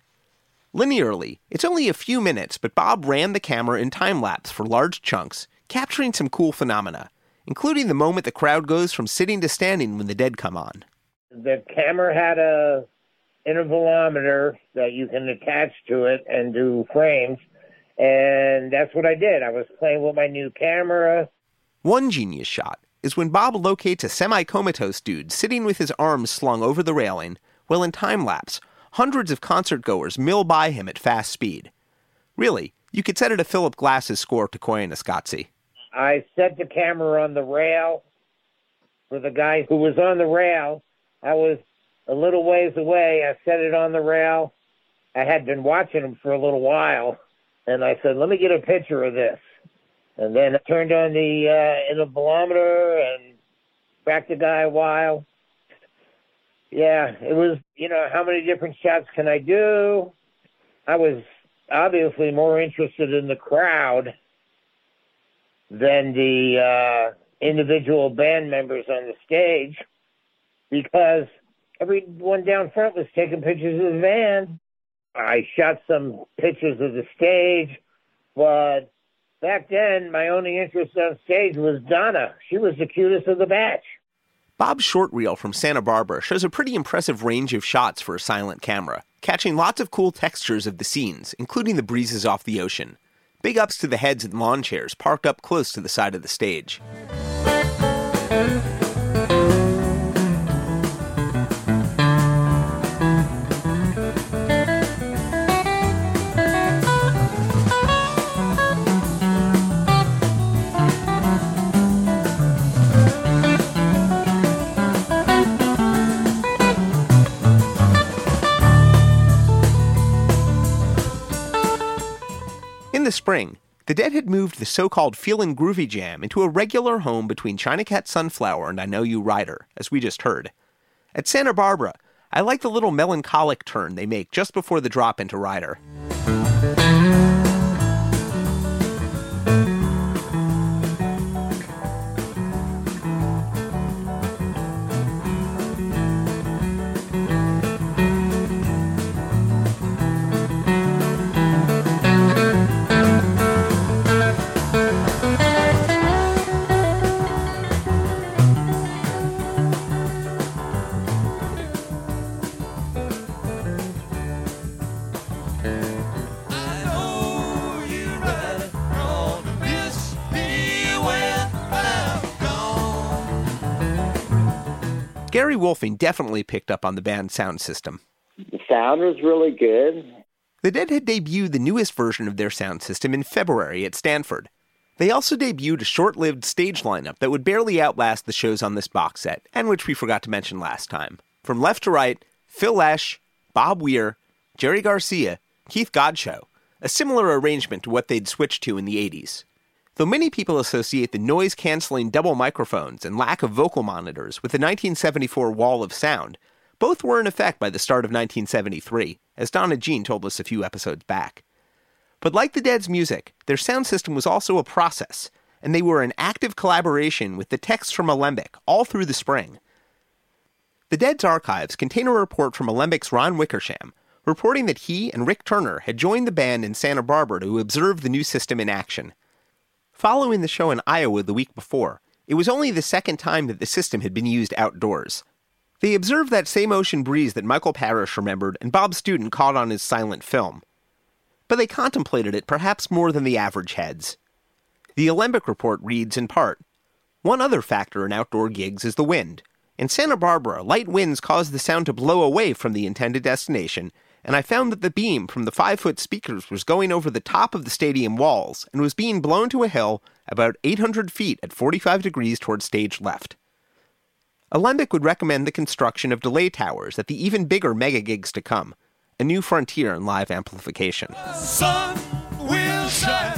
Linearly, it's only a few minutes, but Bob ran the camera in time-lapse for large chunks, capturing some cool phenomena, including the moment the crowd goes from sitting to standing when the Dead come on. The camera had a intervalometer that you can attach to it and do frames, and that's what I did. I was playing with my new camera. One genius shot is when Bob locates a semi-comatose dude sitting with his arms slung over the railing, while in time-lapse, hundreds of concertgoers mill by him at fast speed. Really, you could set it to Philip Glass's score to Coy and Ascazzi. I set the camera on the rail for the guy who was on the rail. I was a little ways away. I set it on the rail. I had been watching him for a little while, and I said, let me get a picture of this. And then I turned on the intervalometer and tracked the guy a while. Yeah, it was, you know, how many different shots can I do? I was obviously more interested in the crowd than the individual band members on the stage, because everyone down front was taking pictures of the van. I shot some pictures of the stage, but back then, my only interest on stage was Donna. She was the cutest of the batch. Bob's short reel from Santa Barbara shows a pretty impressive range of shots for a silent camera, catching lots of cool textures of the scenes, including the breezes off the ocean. Big ups to the heads in lawn chairs parked up close to the side of the stage. In the spring, the Dead had moved the so-called Feelin' Groovy Jam into a regular home between China Cat Sunflower and I Know You Rider, as we just heard. At Santa Barbara, I like the little melancholic turn they make just before the drop into Rider. Gary Wolfing definitely picked up on the band's sound system. The sound was really good. The Dead had debuted the newest version of their sound system in February at Stanford. They also debuted a short-lived stage lineup that would barely outlast the shows on this box set, and which we forgot to mention last time. From left to right, Phil Lesh, Bob Weir, Jerry Garcia, Keith Godshow, a similar arrangement to what they'd switched to in the 80s. Though many people associate the noise-canceling double microphones and lack of vocal monitors with the 1974 Wall of Sound, both were in effect by the start of 1973, as Donna Jean told us a few episodes back. But like the Dead's music, their sound system was also a process, and they were in active collaboration with the texts from Alembic all through the spring. The Dead's archives contain a report from Alembic's Ron Wickersham, reporting that he and Rick Turner had joined the band in Santa Barbara to observe the new system in action. Following the show in Iowa the week before, it was only the second time that the system had been used outdoors. They observed that same ocean breeze that Michael Parrish remembered and Bob Student caught on his silent film. But they contemplated it perhaps more than the average heads. The Alembic report reads in part, "One other factor in outdoor gigs is the wind. In Santa Barbara, light winds caused the sound to blow away from the intended destination, and I found that the beam from the 5-foot speakers was going over the top of the stadium walls and was being blown to a hill about 800 feet at 45 degrees toward stage left." Alembic would recommend the construction of delay towers at the even bigger mega gigs to come, a new frontier in live amplification. The sun will shine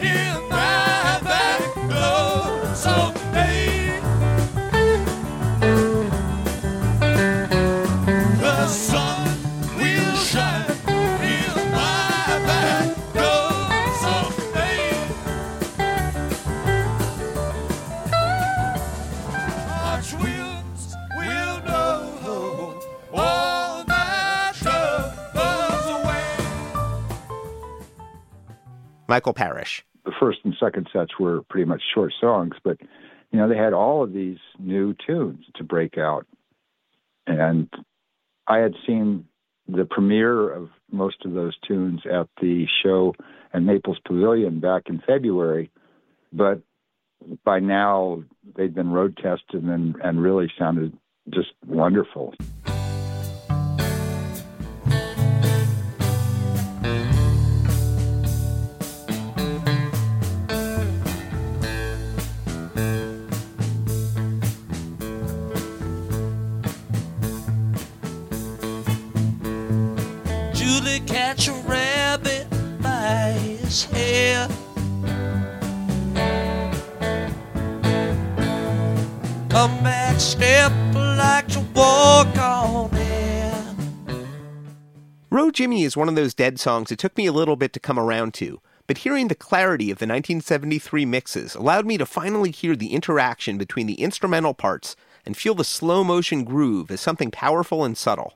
in my back door someday. The sun. Michael Parrish. The first and second sets were pretty much short songs, but, you know, they had all of these new tunes to break out. And I had seen the premiere of most of those tunes at the show at Naples Pavilion back in February, but by now they'd been road tested and really sounded just wonderful. Catch a rabbit by his hair. A mad step like to walk on air. Row Jimmy is one of those Dead songs it took me a little bit to come around to, but hearing the clarity of the 1973 mixes allowed me to finally hear the interaction between the instrumental parts and feel the slow motion groove as something powerful and subtle.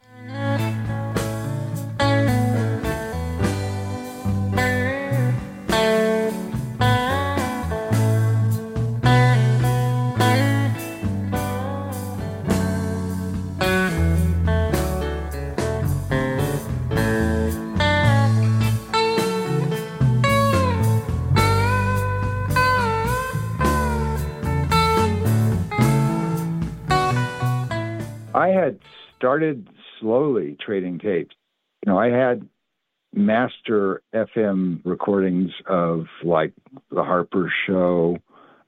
I had started slowly trading tapes. You know, I had master FM recordings of like the Harper show,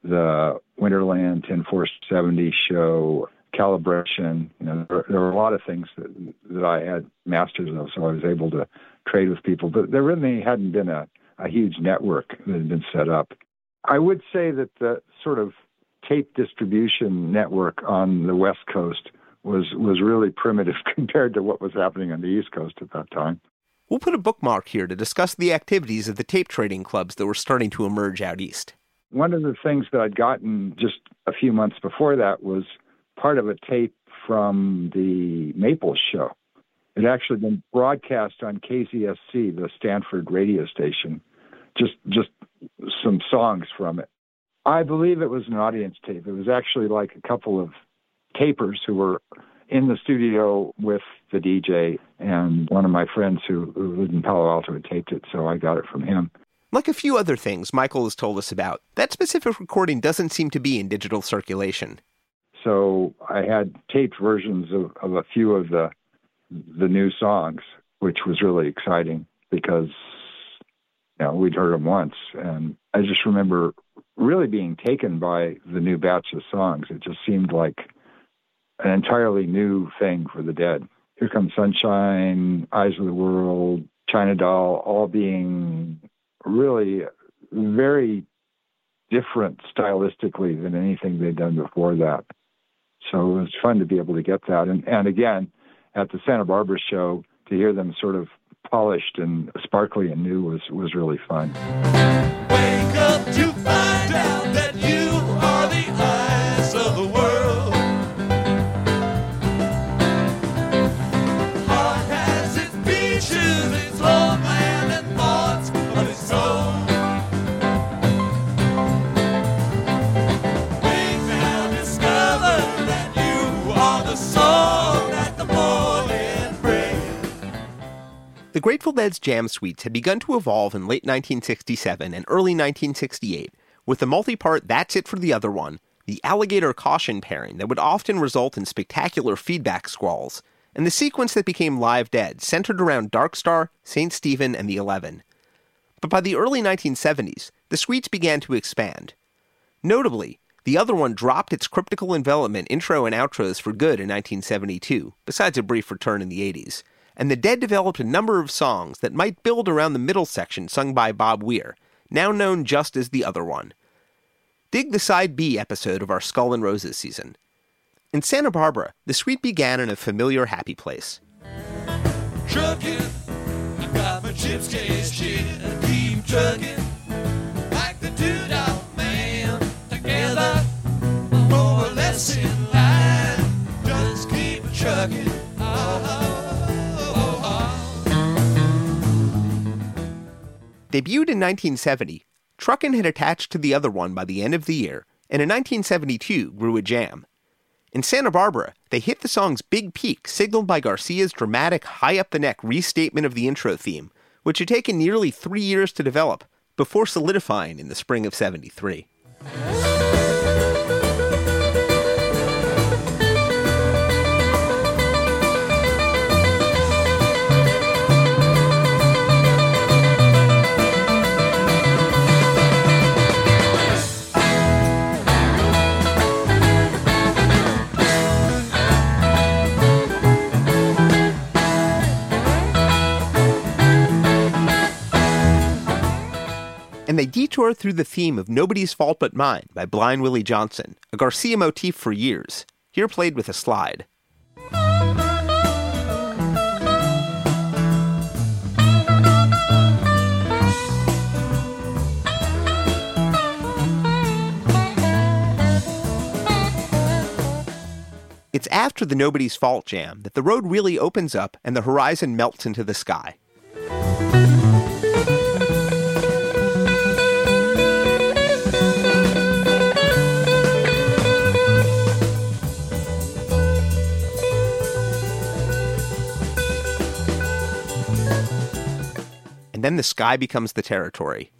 the Winterland 10470 show, Calibration. You know, there were a lot of things that I had masters of, so I was able to trade with people. But there really hadn't been a a huge network that had been set up. I would say that the sort of tape distribution network on the West Coast was really primitive compared to what was happening on the East Coast at that time. We'll put a bookmark here to discuss the activities of the tape trading clubs that were starting to emerge out East. One of the things that I'd gotten just a few months before that was part of a tape from the Maples show. It had actually been broadcast on KZSC, the Stanford radio station, just some songs from it. I believe it was an audience tape. It was actually like a couple of tapers who were in the studio with the DJ, and one of my friends who lived in Palo Alto had taped it, so I got it from him. Like a few other things Michael has told us about, that specific recording doesn't seem to be in digital circulation. So I had taped versions of a few of the new songs, which was really exciting because, you know, we'd heard them once. And I just remember really being taken by the new batch of songs. It just seemed like an entirely new thing for the Dead. Here Comes Sunshine, Eyes of the World, China Doll, all being really very different stylistically than anything they'd done before that. So it was fun to be able to get that. And again, at the Santa Barbara show, to hear them sort of polished and sparkly and new was really fun. Wake up to find out that you are the eyes of the world. Heart has its beaches, its old man and thoughts of its own. We now discover that you are the song that the morning brings. The Grateful Dead's jam suites had begun to evolve in late 1967 and early 1968 with the multi-part That's It for the Other One, the alligator caution pairing that would often result in spectacular feedback squalls, and the sequence that became Live Dead, centered around Dark Star, St. Stephen, and the 11. But by the early 1970s, the suites began to expand. Notably, the Other One dropped its cryptical envelopment intro and outros for good in 1972, besides a brief return in the 80s, and the Dead developed a number of songs that might build around the middle section sung by Bob Weir, now known just as the Other One. Dig the Side B episode of our Skull and Roses season. In Santa Barbara, the suite began in a familiar happy place. Trucking, I got my chips case shit, I keep trucking, like the $2 man, together, more or less in line, just keep trucking, oh. Debuted in 1970, Truckin' had attached to the Other One by the end of the year, and in 1972 grew a jam. In Santa Barbara, they hit the song's big peak, signaled by Garcia's dramatic high-up-the-neck restatement of the intro theme, which had taken nearly 3 years to develop, before solidifying in the spring of '73. And they detoured through the theme of Nobody's Fault But Mine by Blind Willie Johnson, a Garcia motif for years, here played with a slide. It's after the Nobody's Fault jam that the road really opens up and the horizon melts into the sky. And then the sky becomes the territory.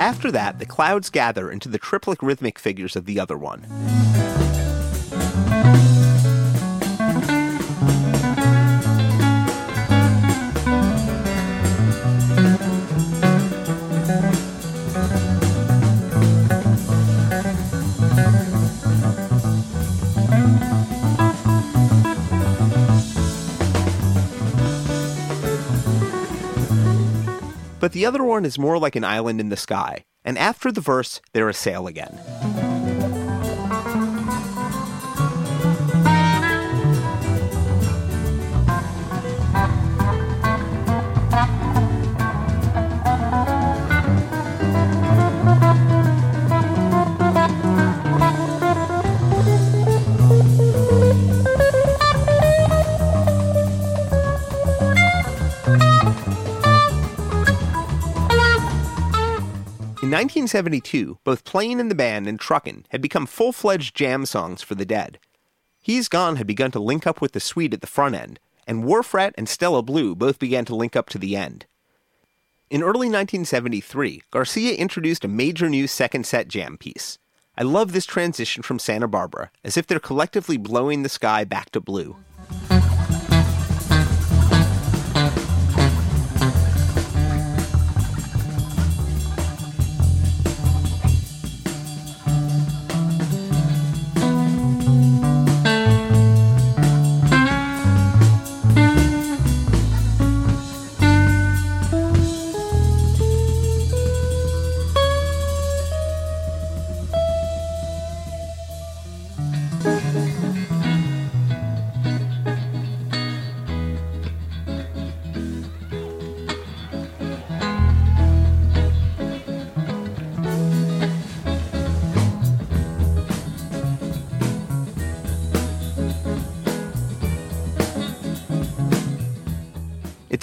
After that, the clouds gather into the triplet rhythmic figures of the other one. But the other one is more like an island in the sky, and after the verse, they're a sail again. In 1972, both Plain and the Band and Truckin' had become full-fledged jam songs for the Dead. He's Gone had begun to link up with the Suite at the front end, and Wharf Rat and Stella Blue both began to link up to the end. In early 1973, Garcia introduced a major new second-set jam piece. I love this transition from Santa Barbara, as if they're collectively blowing the sky back to blue.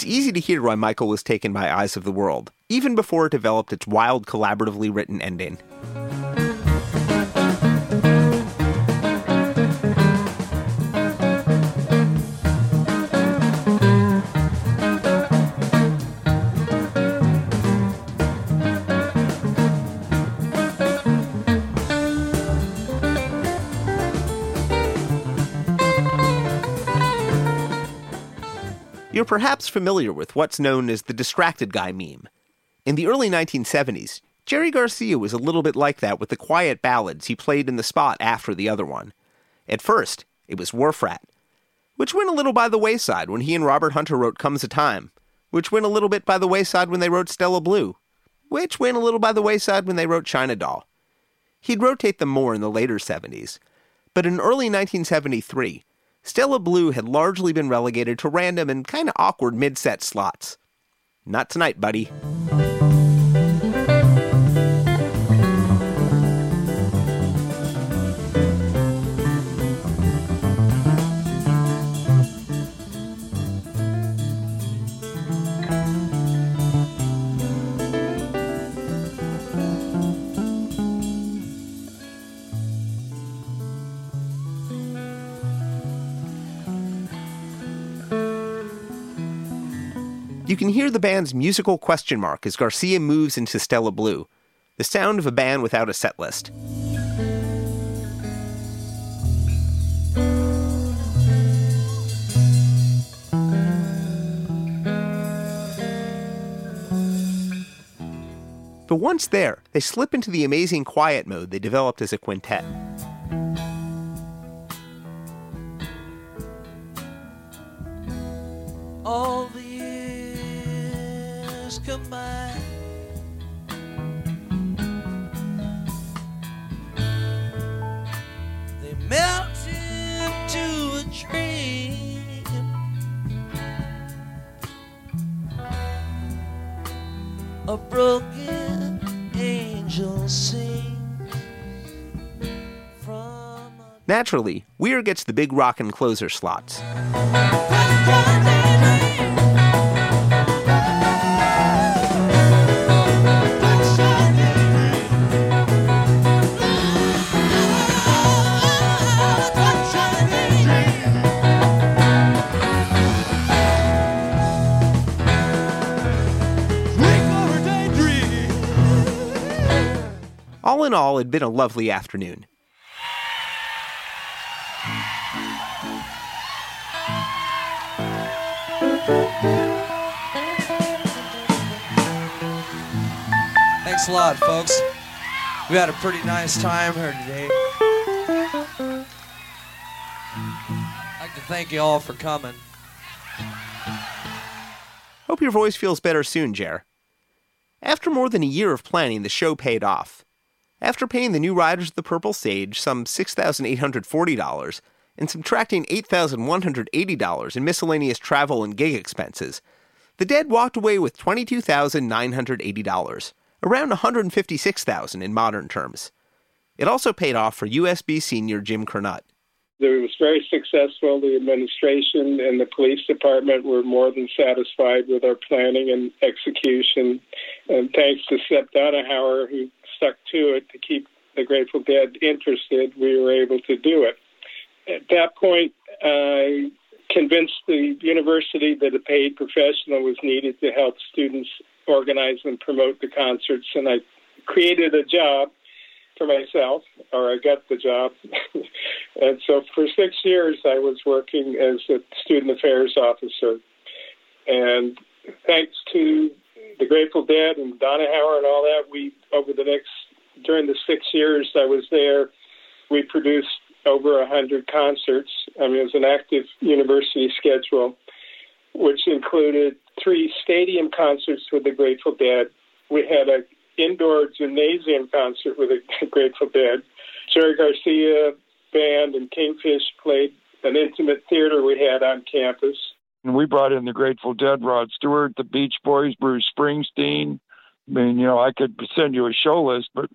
Easy to hear why Michael was taken by Eyes of the World, even before it developed its wild, collaboratively written ending. You're perhaps familiar with what's known as the distracted guy meme. In the early 1970s, Jerry Garcia was a little bit like that with the quiet ballads he played in the spot after the other one. At first, it was Wharf Rat, which went a little by the wayside when he and Robert Hunter wrote Comes a Time, which went a little bit by the wayside when they wrote Stella Blue, which went a little by the wayside when they wrote China Doll. He'd rotate them more in the later 70s, but in early 1973, Stella Blue had largely been relegated to random and kind of awkward mid-set slots. Not tonight, buddy. You can hear the band's musical question mark as Garcia moves into Stella Blue, the sound of a band without a set list. But once there, they slip into the amazing quiet mode they developed as a quintet. All the combined, they melted to a dream. A broken angel sings from. Naturally, Weir gets the big rock and closer slots. All in all, it'd been a lovely afternoon. Thanks a lot, folks. We had a pretty nice time here today. I'd like to thank you all for coming. Hope your voice feels better soon, Jer. After more than a year of planning, the show paid off. After paying the new riders of the Purple Sage some $6,840 and subtracting $8,180 in miscellaneous travel and gig expenses, the Dead walked away with $22,980, around $156,000 in modern terms. It also paid off for USB senior Jim Curnutt. It was very successful. The administration and the police department were more than satisfied with our planning and execution. And thanks to Sepp Donahower, who stuck to it to keep the Grateful Dead interested, we were able to do it. At that point, I convinced the university that a paid professional was needed to help students organize and promote the concerts, and I created a job for myself, or I got the job. And so for 6 years, I was working as a student affairs officer. And thanks to the Grateful Dead and Donahower and all that, during the 6 years I was there, we produced over 100 concerts. I mean, it was an active university schedule, which included 3 stadium concerts with the Grateful Dead. We had an indoor gymnasium concert with the Grateful Dead. Jerry Garcia Band and Kingfish played an intimate theater we had on campus. And we brought in the Grateful Dead, Rod Stewart, the Beach Boys, Bruce Springsteen. I mean, you know, I could send you a show list, but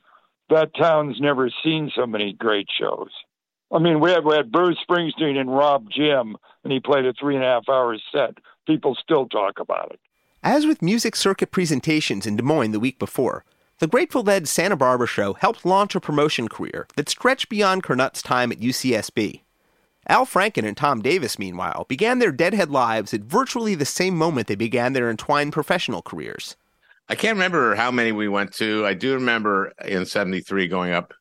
that town's never seen so many great shows. I mean, we had Bruce Springsteen and Rob Jim, and he played a 3.5-hour set. People still talk about it. As with Music Circuit presentations in Des Moines the week before, the Grateful Dead's Santa Barbara show helped launch a promotion career that stretched beyond Curnutt's time at UCSB. Al Franken and Tom Davis, meanwhile, began their Deadhead lives at virtually the same moment they began their entwined professional careers. I can't remember how many we went to. I do remember in 73 going up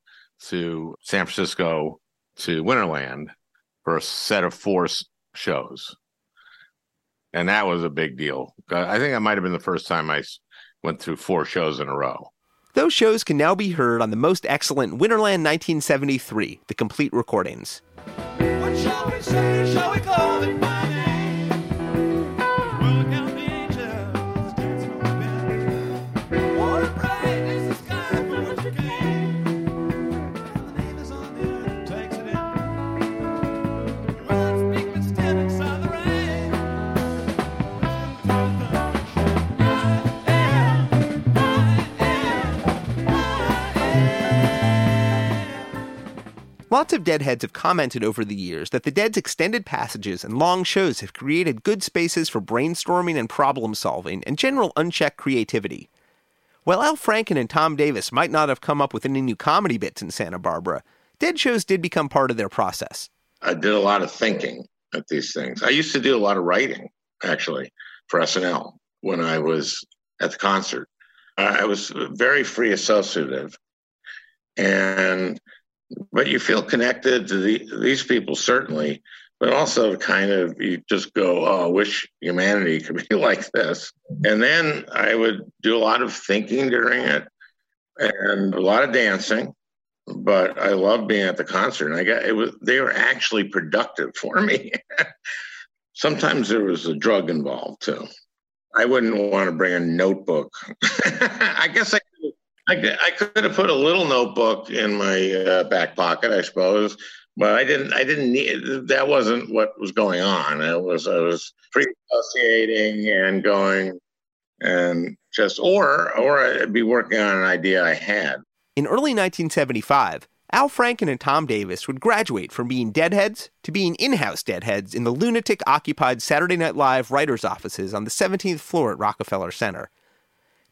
to San Francisco to Winterland for a set of 4 shows. And that was a big deal. I think that might have been the first time I went through 4 shows in a row. Those shows can now be heard on the most excellent Winterland 1973, the complete recordings. What shall we say? Shall we call it my name? Look out, angels, dance for a bit. What a brightness the sky for which you came. And the name is on the earth, takes it in. Your eyes speak but stand inside the rain. Lots of Deadheads have commented over the years that the Dead's extended passages and long shows have created good spaces for brainstorming and problem-solving and general unchecked creativity. While Al Franken and Tom Davis might not have come up with any new comedy bits in Santa Barbara, Dead shows did become part of their process. I did a lot of thinking at these things. I used to do a lot of writing, actually, for SNL when I was at the concert. I was very free associative, and... but you feel connected to these people, certainly, but also kind of you just go, oh, I wish humanity could be like this. And then I would do a lot of thinking during it and a lot of dancing, but I loved being at the concert. And they were actually productive for me. Sometimes there was a drug involved, too. I wouldn't want to bring a notebook. I guess I could have put a little notebook in my back pocket, I suppose, but I didn't need. That wasn't what was going on. I was pre-associating and going, and just or I'd be working on an idea I had. In early 1975, Al Franken and Tom Davis would graduate from being Deadheads to being in-house Deadheads in the lunatic-occupied Saturday Night Live writers' offices on the 17th floor at Rockefeller Center.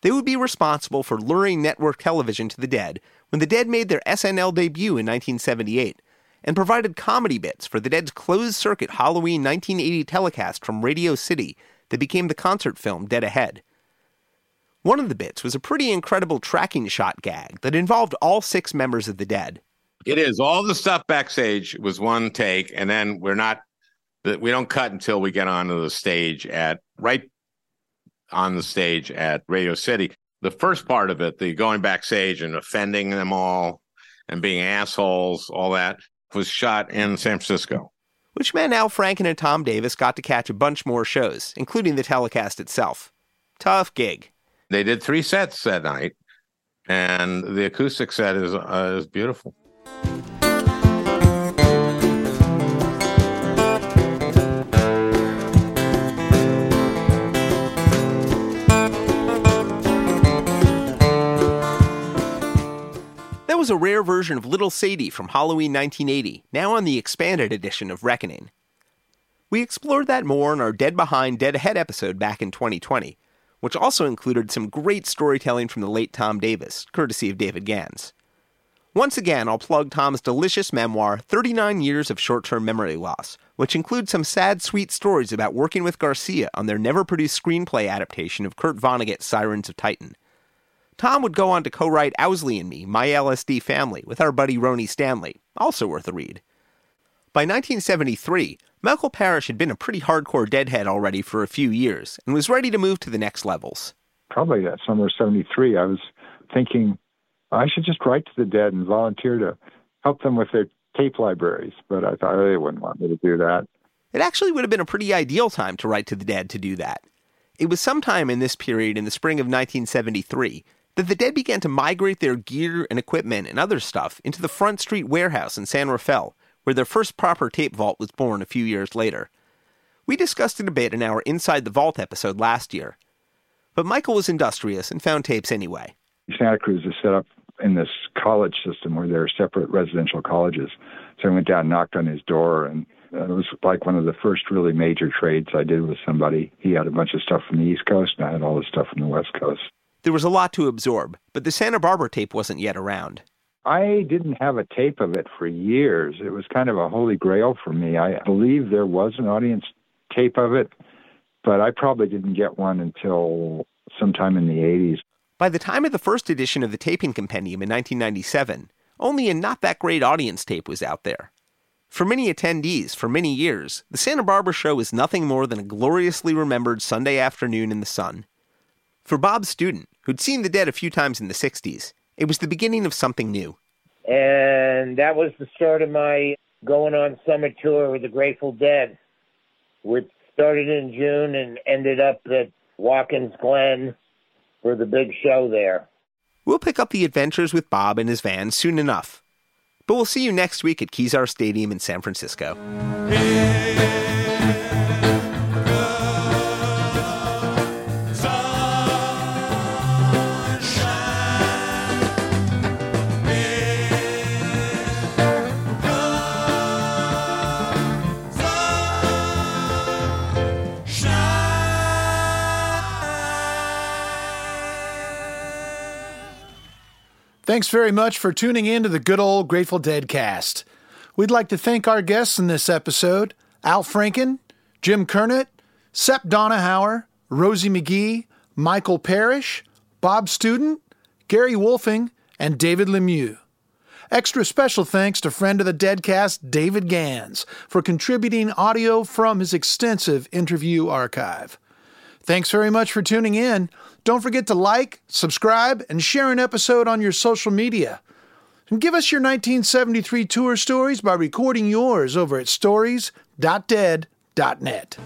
They would be responsible for luring network television to the Dead when the Dead made their SNL debut in 1978 and provided comedy bits for the Dead's closed-circuit Halloween 1980 telecast from Radio City that became the concert film Dead Ahead. One of the bits was a pretty incredible tracking shot gag that involved all six members of the Dead. It is. All the stuff backstage was one take, and then we don't cut until we get onto the stage at Radio City. The first part of it, the going backstage and offending them all and being assholes, all that was shot in San Francisco. Which meant Al Franken and Tom Davis got to catch a bunch more shows, including the telecast itself. Tough gig. They did 3 sets that night, and the acoustic set is beautiful. That was a rare version of Little Sadie from Halloween 1980, now on the expanded edition of Reckoning. We explored that more in our Dead Behind, Dead Ahead episode back in 2020, which also included some great storytelling from the late Tom Davis, courtesy of David Gans. Once again, I'll plug Tom's delicious memoir, 39 Years of Short-Term Memory Loss, which includes some sad, sweet stories about working with Garcia on their never-produced screenplay adaptation of Kurt Vonnegut's Sirens of Titan. Tom would go on to co-write Owsley and Me, My LSD Family, with our buddy Ronnie Stanley, also worth a read. By 1973, Michael Parrish had been a pretty hardcore Deadhead already for a few years and was ready to move to the next levels. Probably that summer of 73, I was thinking I should just write to the Dead and volunteer to help them with their tape libraries, but I thought they wouldn't want me to do that. It actually would have been a pretty ideal time to write to the Dead to do that. It was sometime in this period in the spring of 1973 that the Dead began to migrate their gear and equipment and other stuff into the Front Street warehouse in San Rafael, where their first proper tape vault was born a few years later. We discussed it a bit in our Inside the Vault episode last year. But Michael was industrious and found tapes anyway. Santa Cruz is set up in this college system where there are separate residential colleges. So I went down and knocked on his door, and it was like one of the first really major trades I did with somebody. He had a bunch of stuff from the East Coast, and I had all the stuff from the West Coast. There was a lot to absorb, but the Santa Barbara tape wasn't yet around. I didn't have a tape of it for years. It was kind of a holy grail for me. I believe there was an audience tape of it, but I probably didn't get one until sometime in the 80s. By the time of the first edition of the Taping Compendium in 1997, only a not that great audience tape was out there. For many attendees, for many years, the Santa Barbara show was nothing more than a gloriously remembered Sunday afternoon in the sun. For Bob Student, who'd seen the Dead a few times in the 60s, it was the beginning of something new. And that was the start of my going on summer tour with the Grateful Dead, which started in June and ended up at Watkins Glen for the big show there. We'll pick up the adventures with Bob and his van soon enough. But we'll see you next week at Kezar Stadium in San Francisco. Thanks very much for tuning in to the good old Grateful Dead cast. We'd like to thank our guests in this episode, Al Franken, Jim Curnutt, Sepp Donahower, Rosie McGee, Michael Parrish, Bob Student, Gary Wolfing, and David Lemieux. Extra special thanks to friend of the Deadcast, David Gans, for contributing audio from his extensive interview archive. Thanks very much for tuning in. Don't forget to like, subscribe, and share an episode on your social media. And give us your 1973 tour stories by recording yours over at stories.dead.net.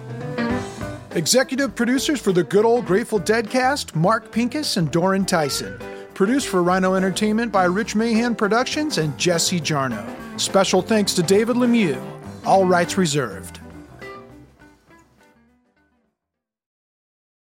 Executive producers for the Good Old Grateful Deadcast, Mark Pincus and Doran Tyson. Produced for Rhino Entertainment by Rich Mahan Productions and Jesse Jarnow. Special thanks to David Lemieux. All rights reserved.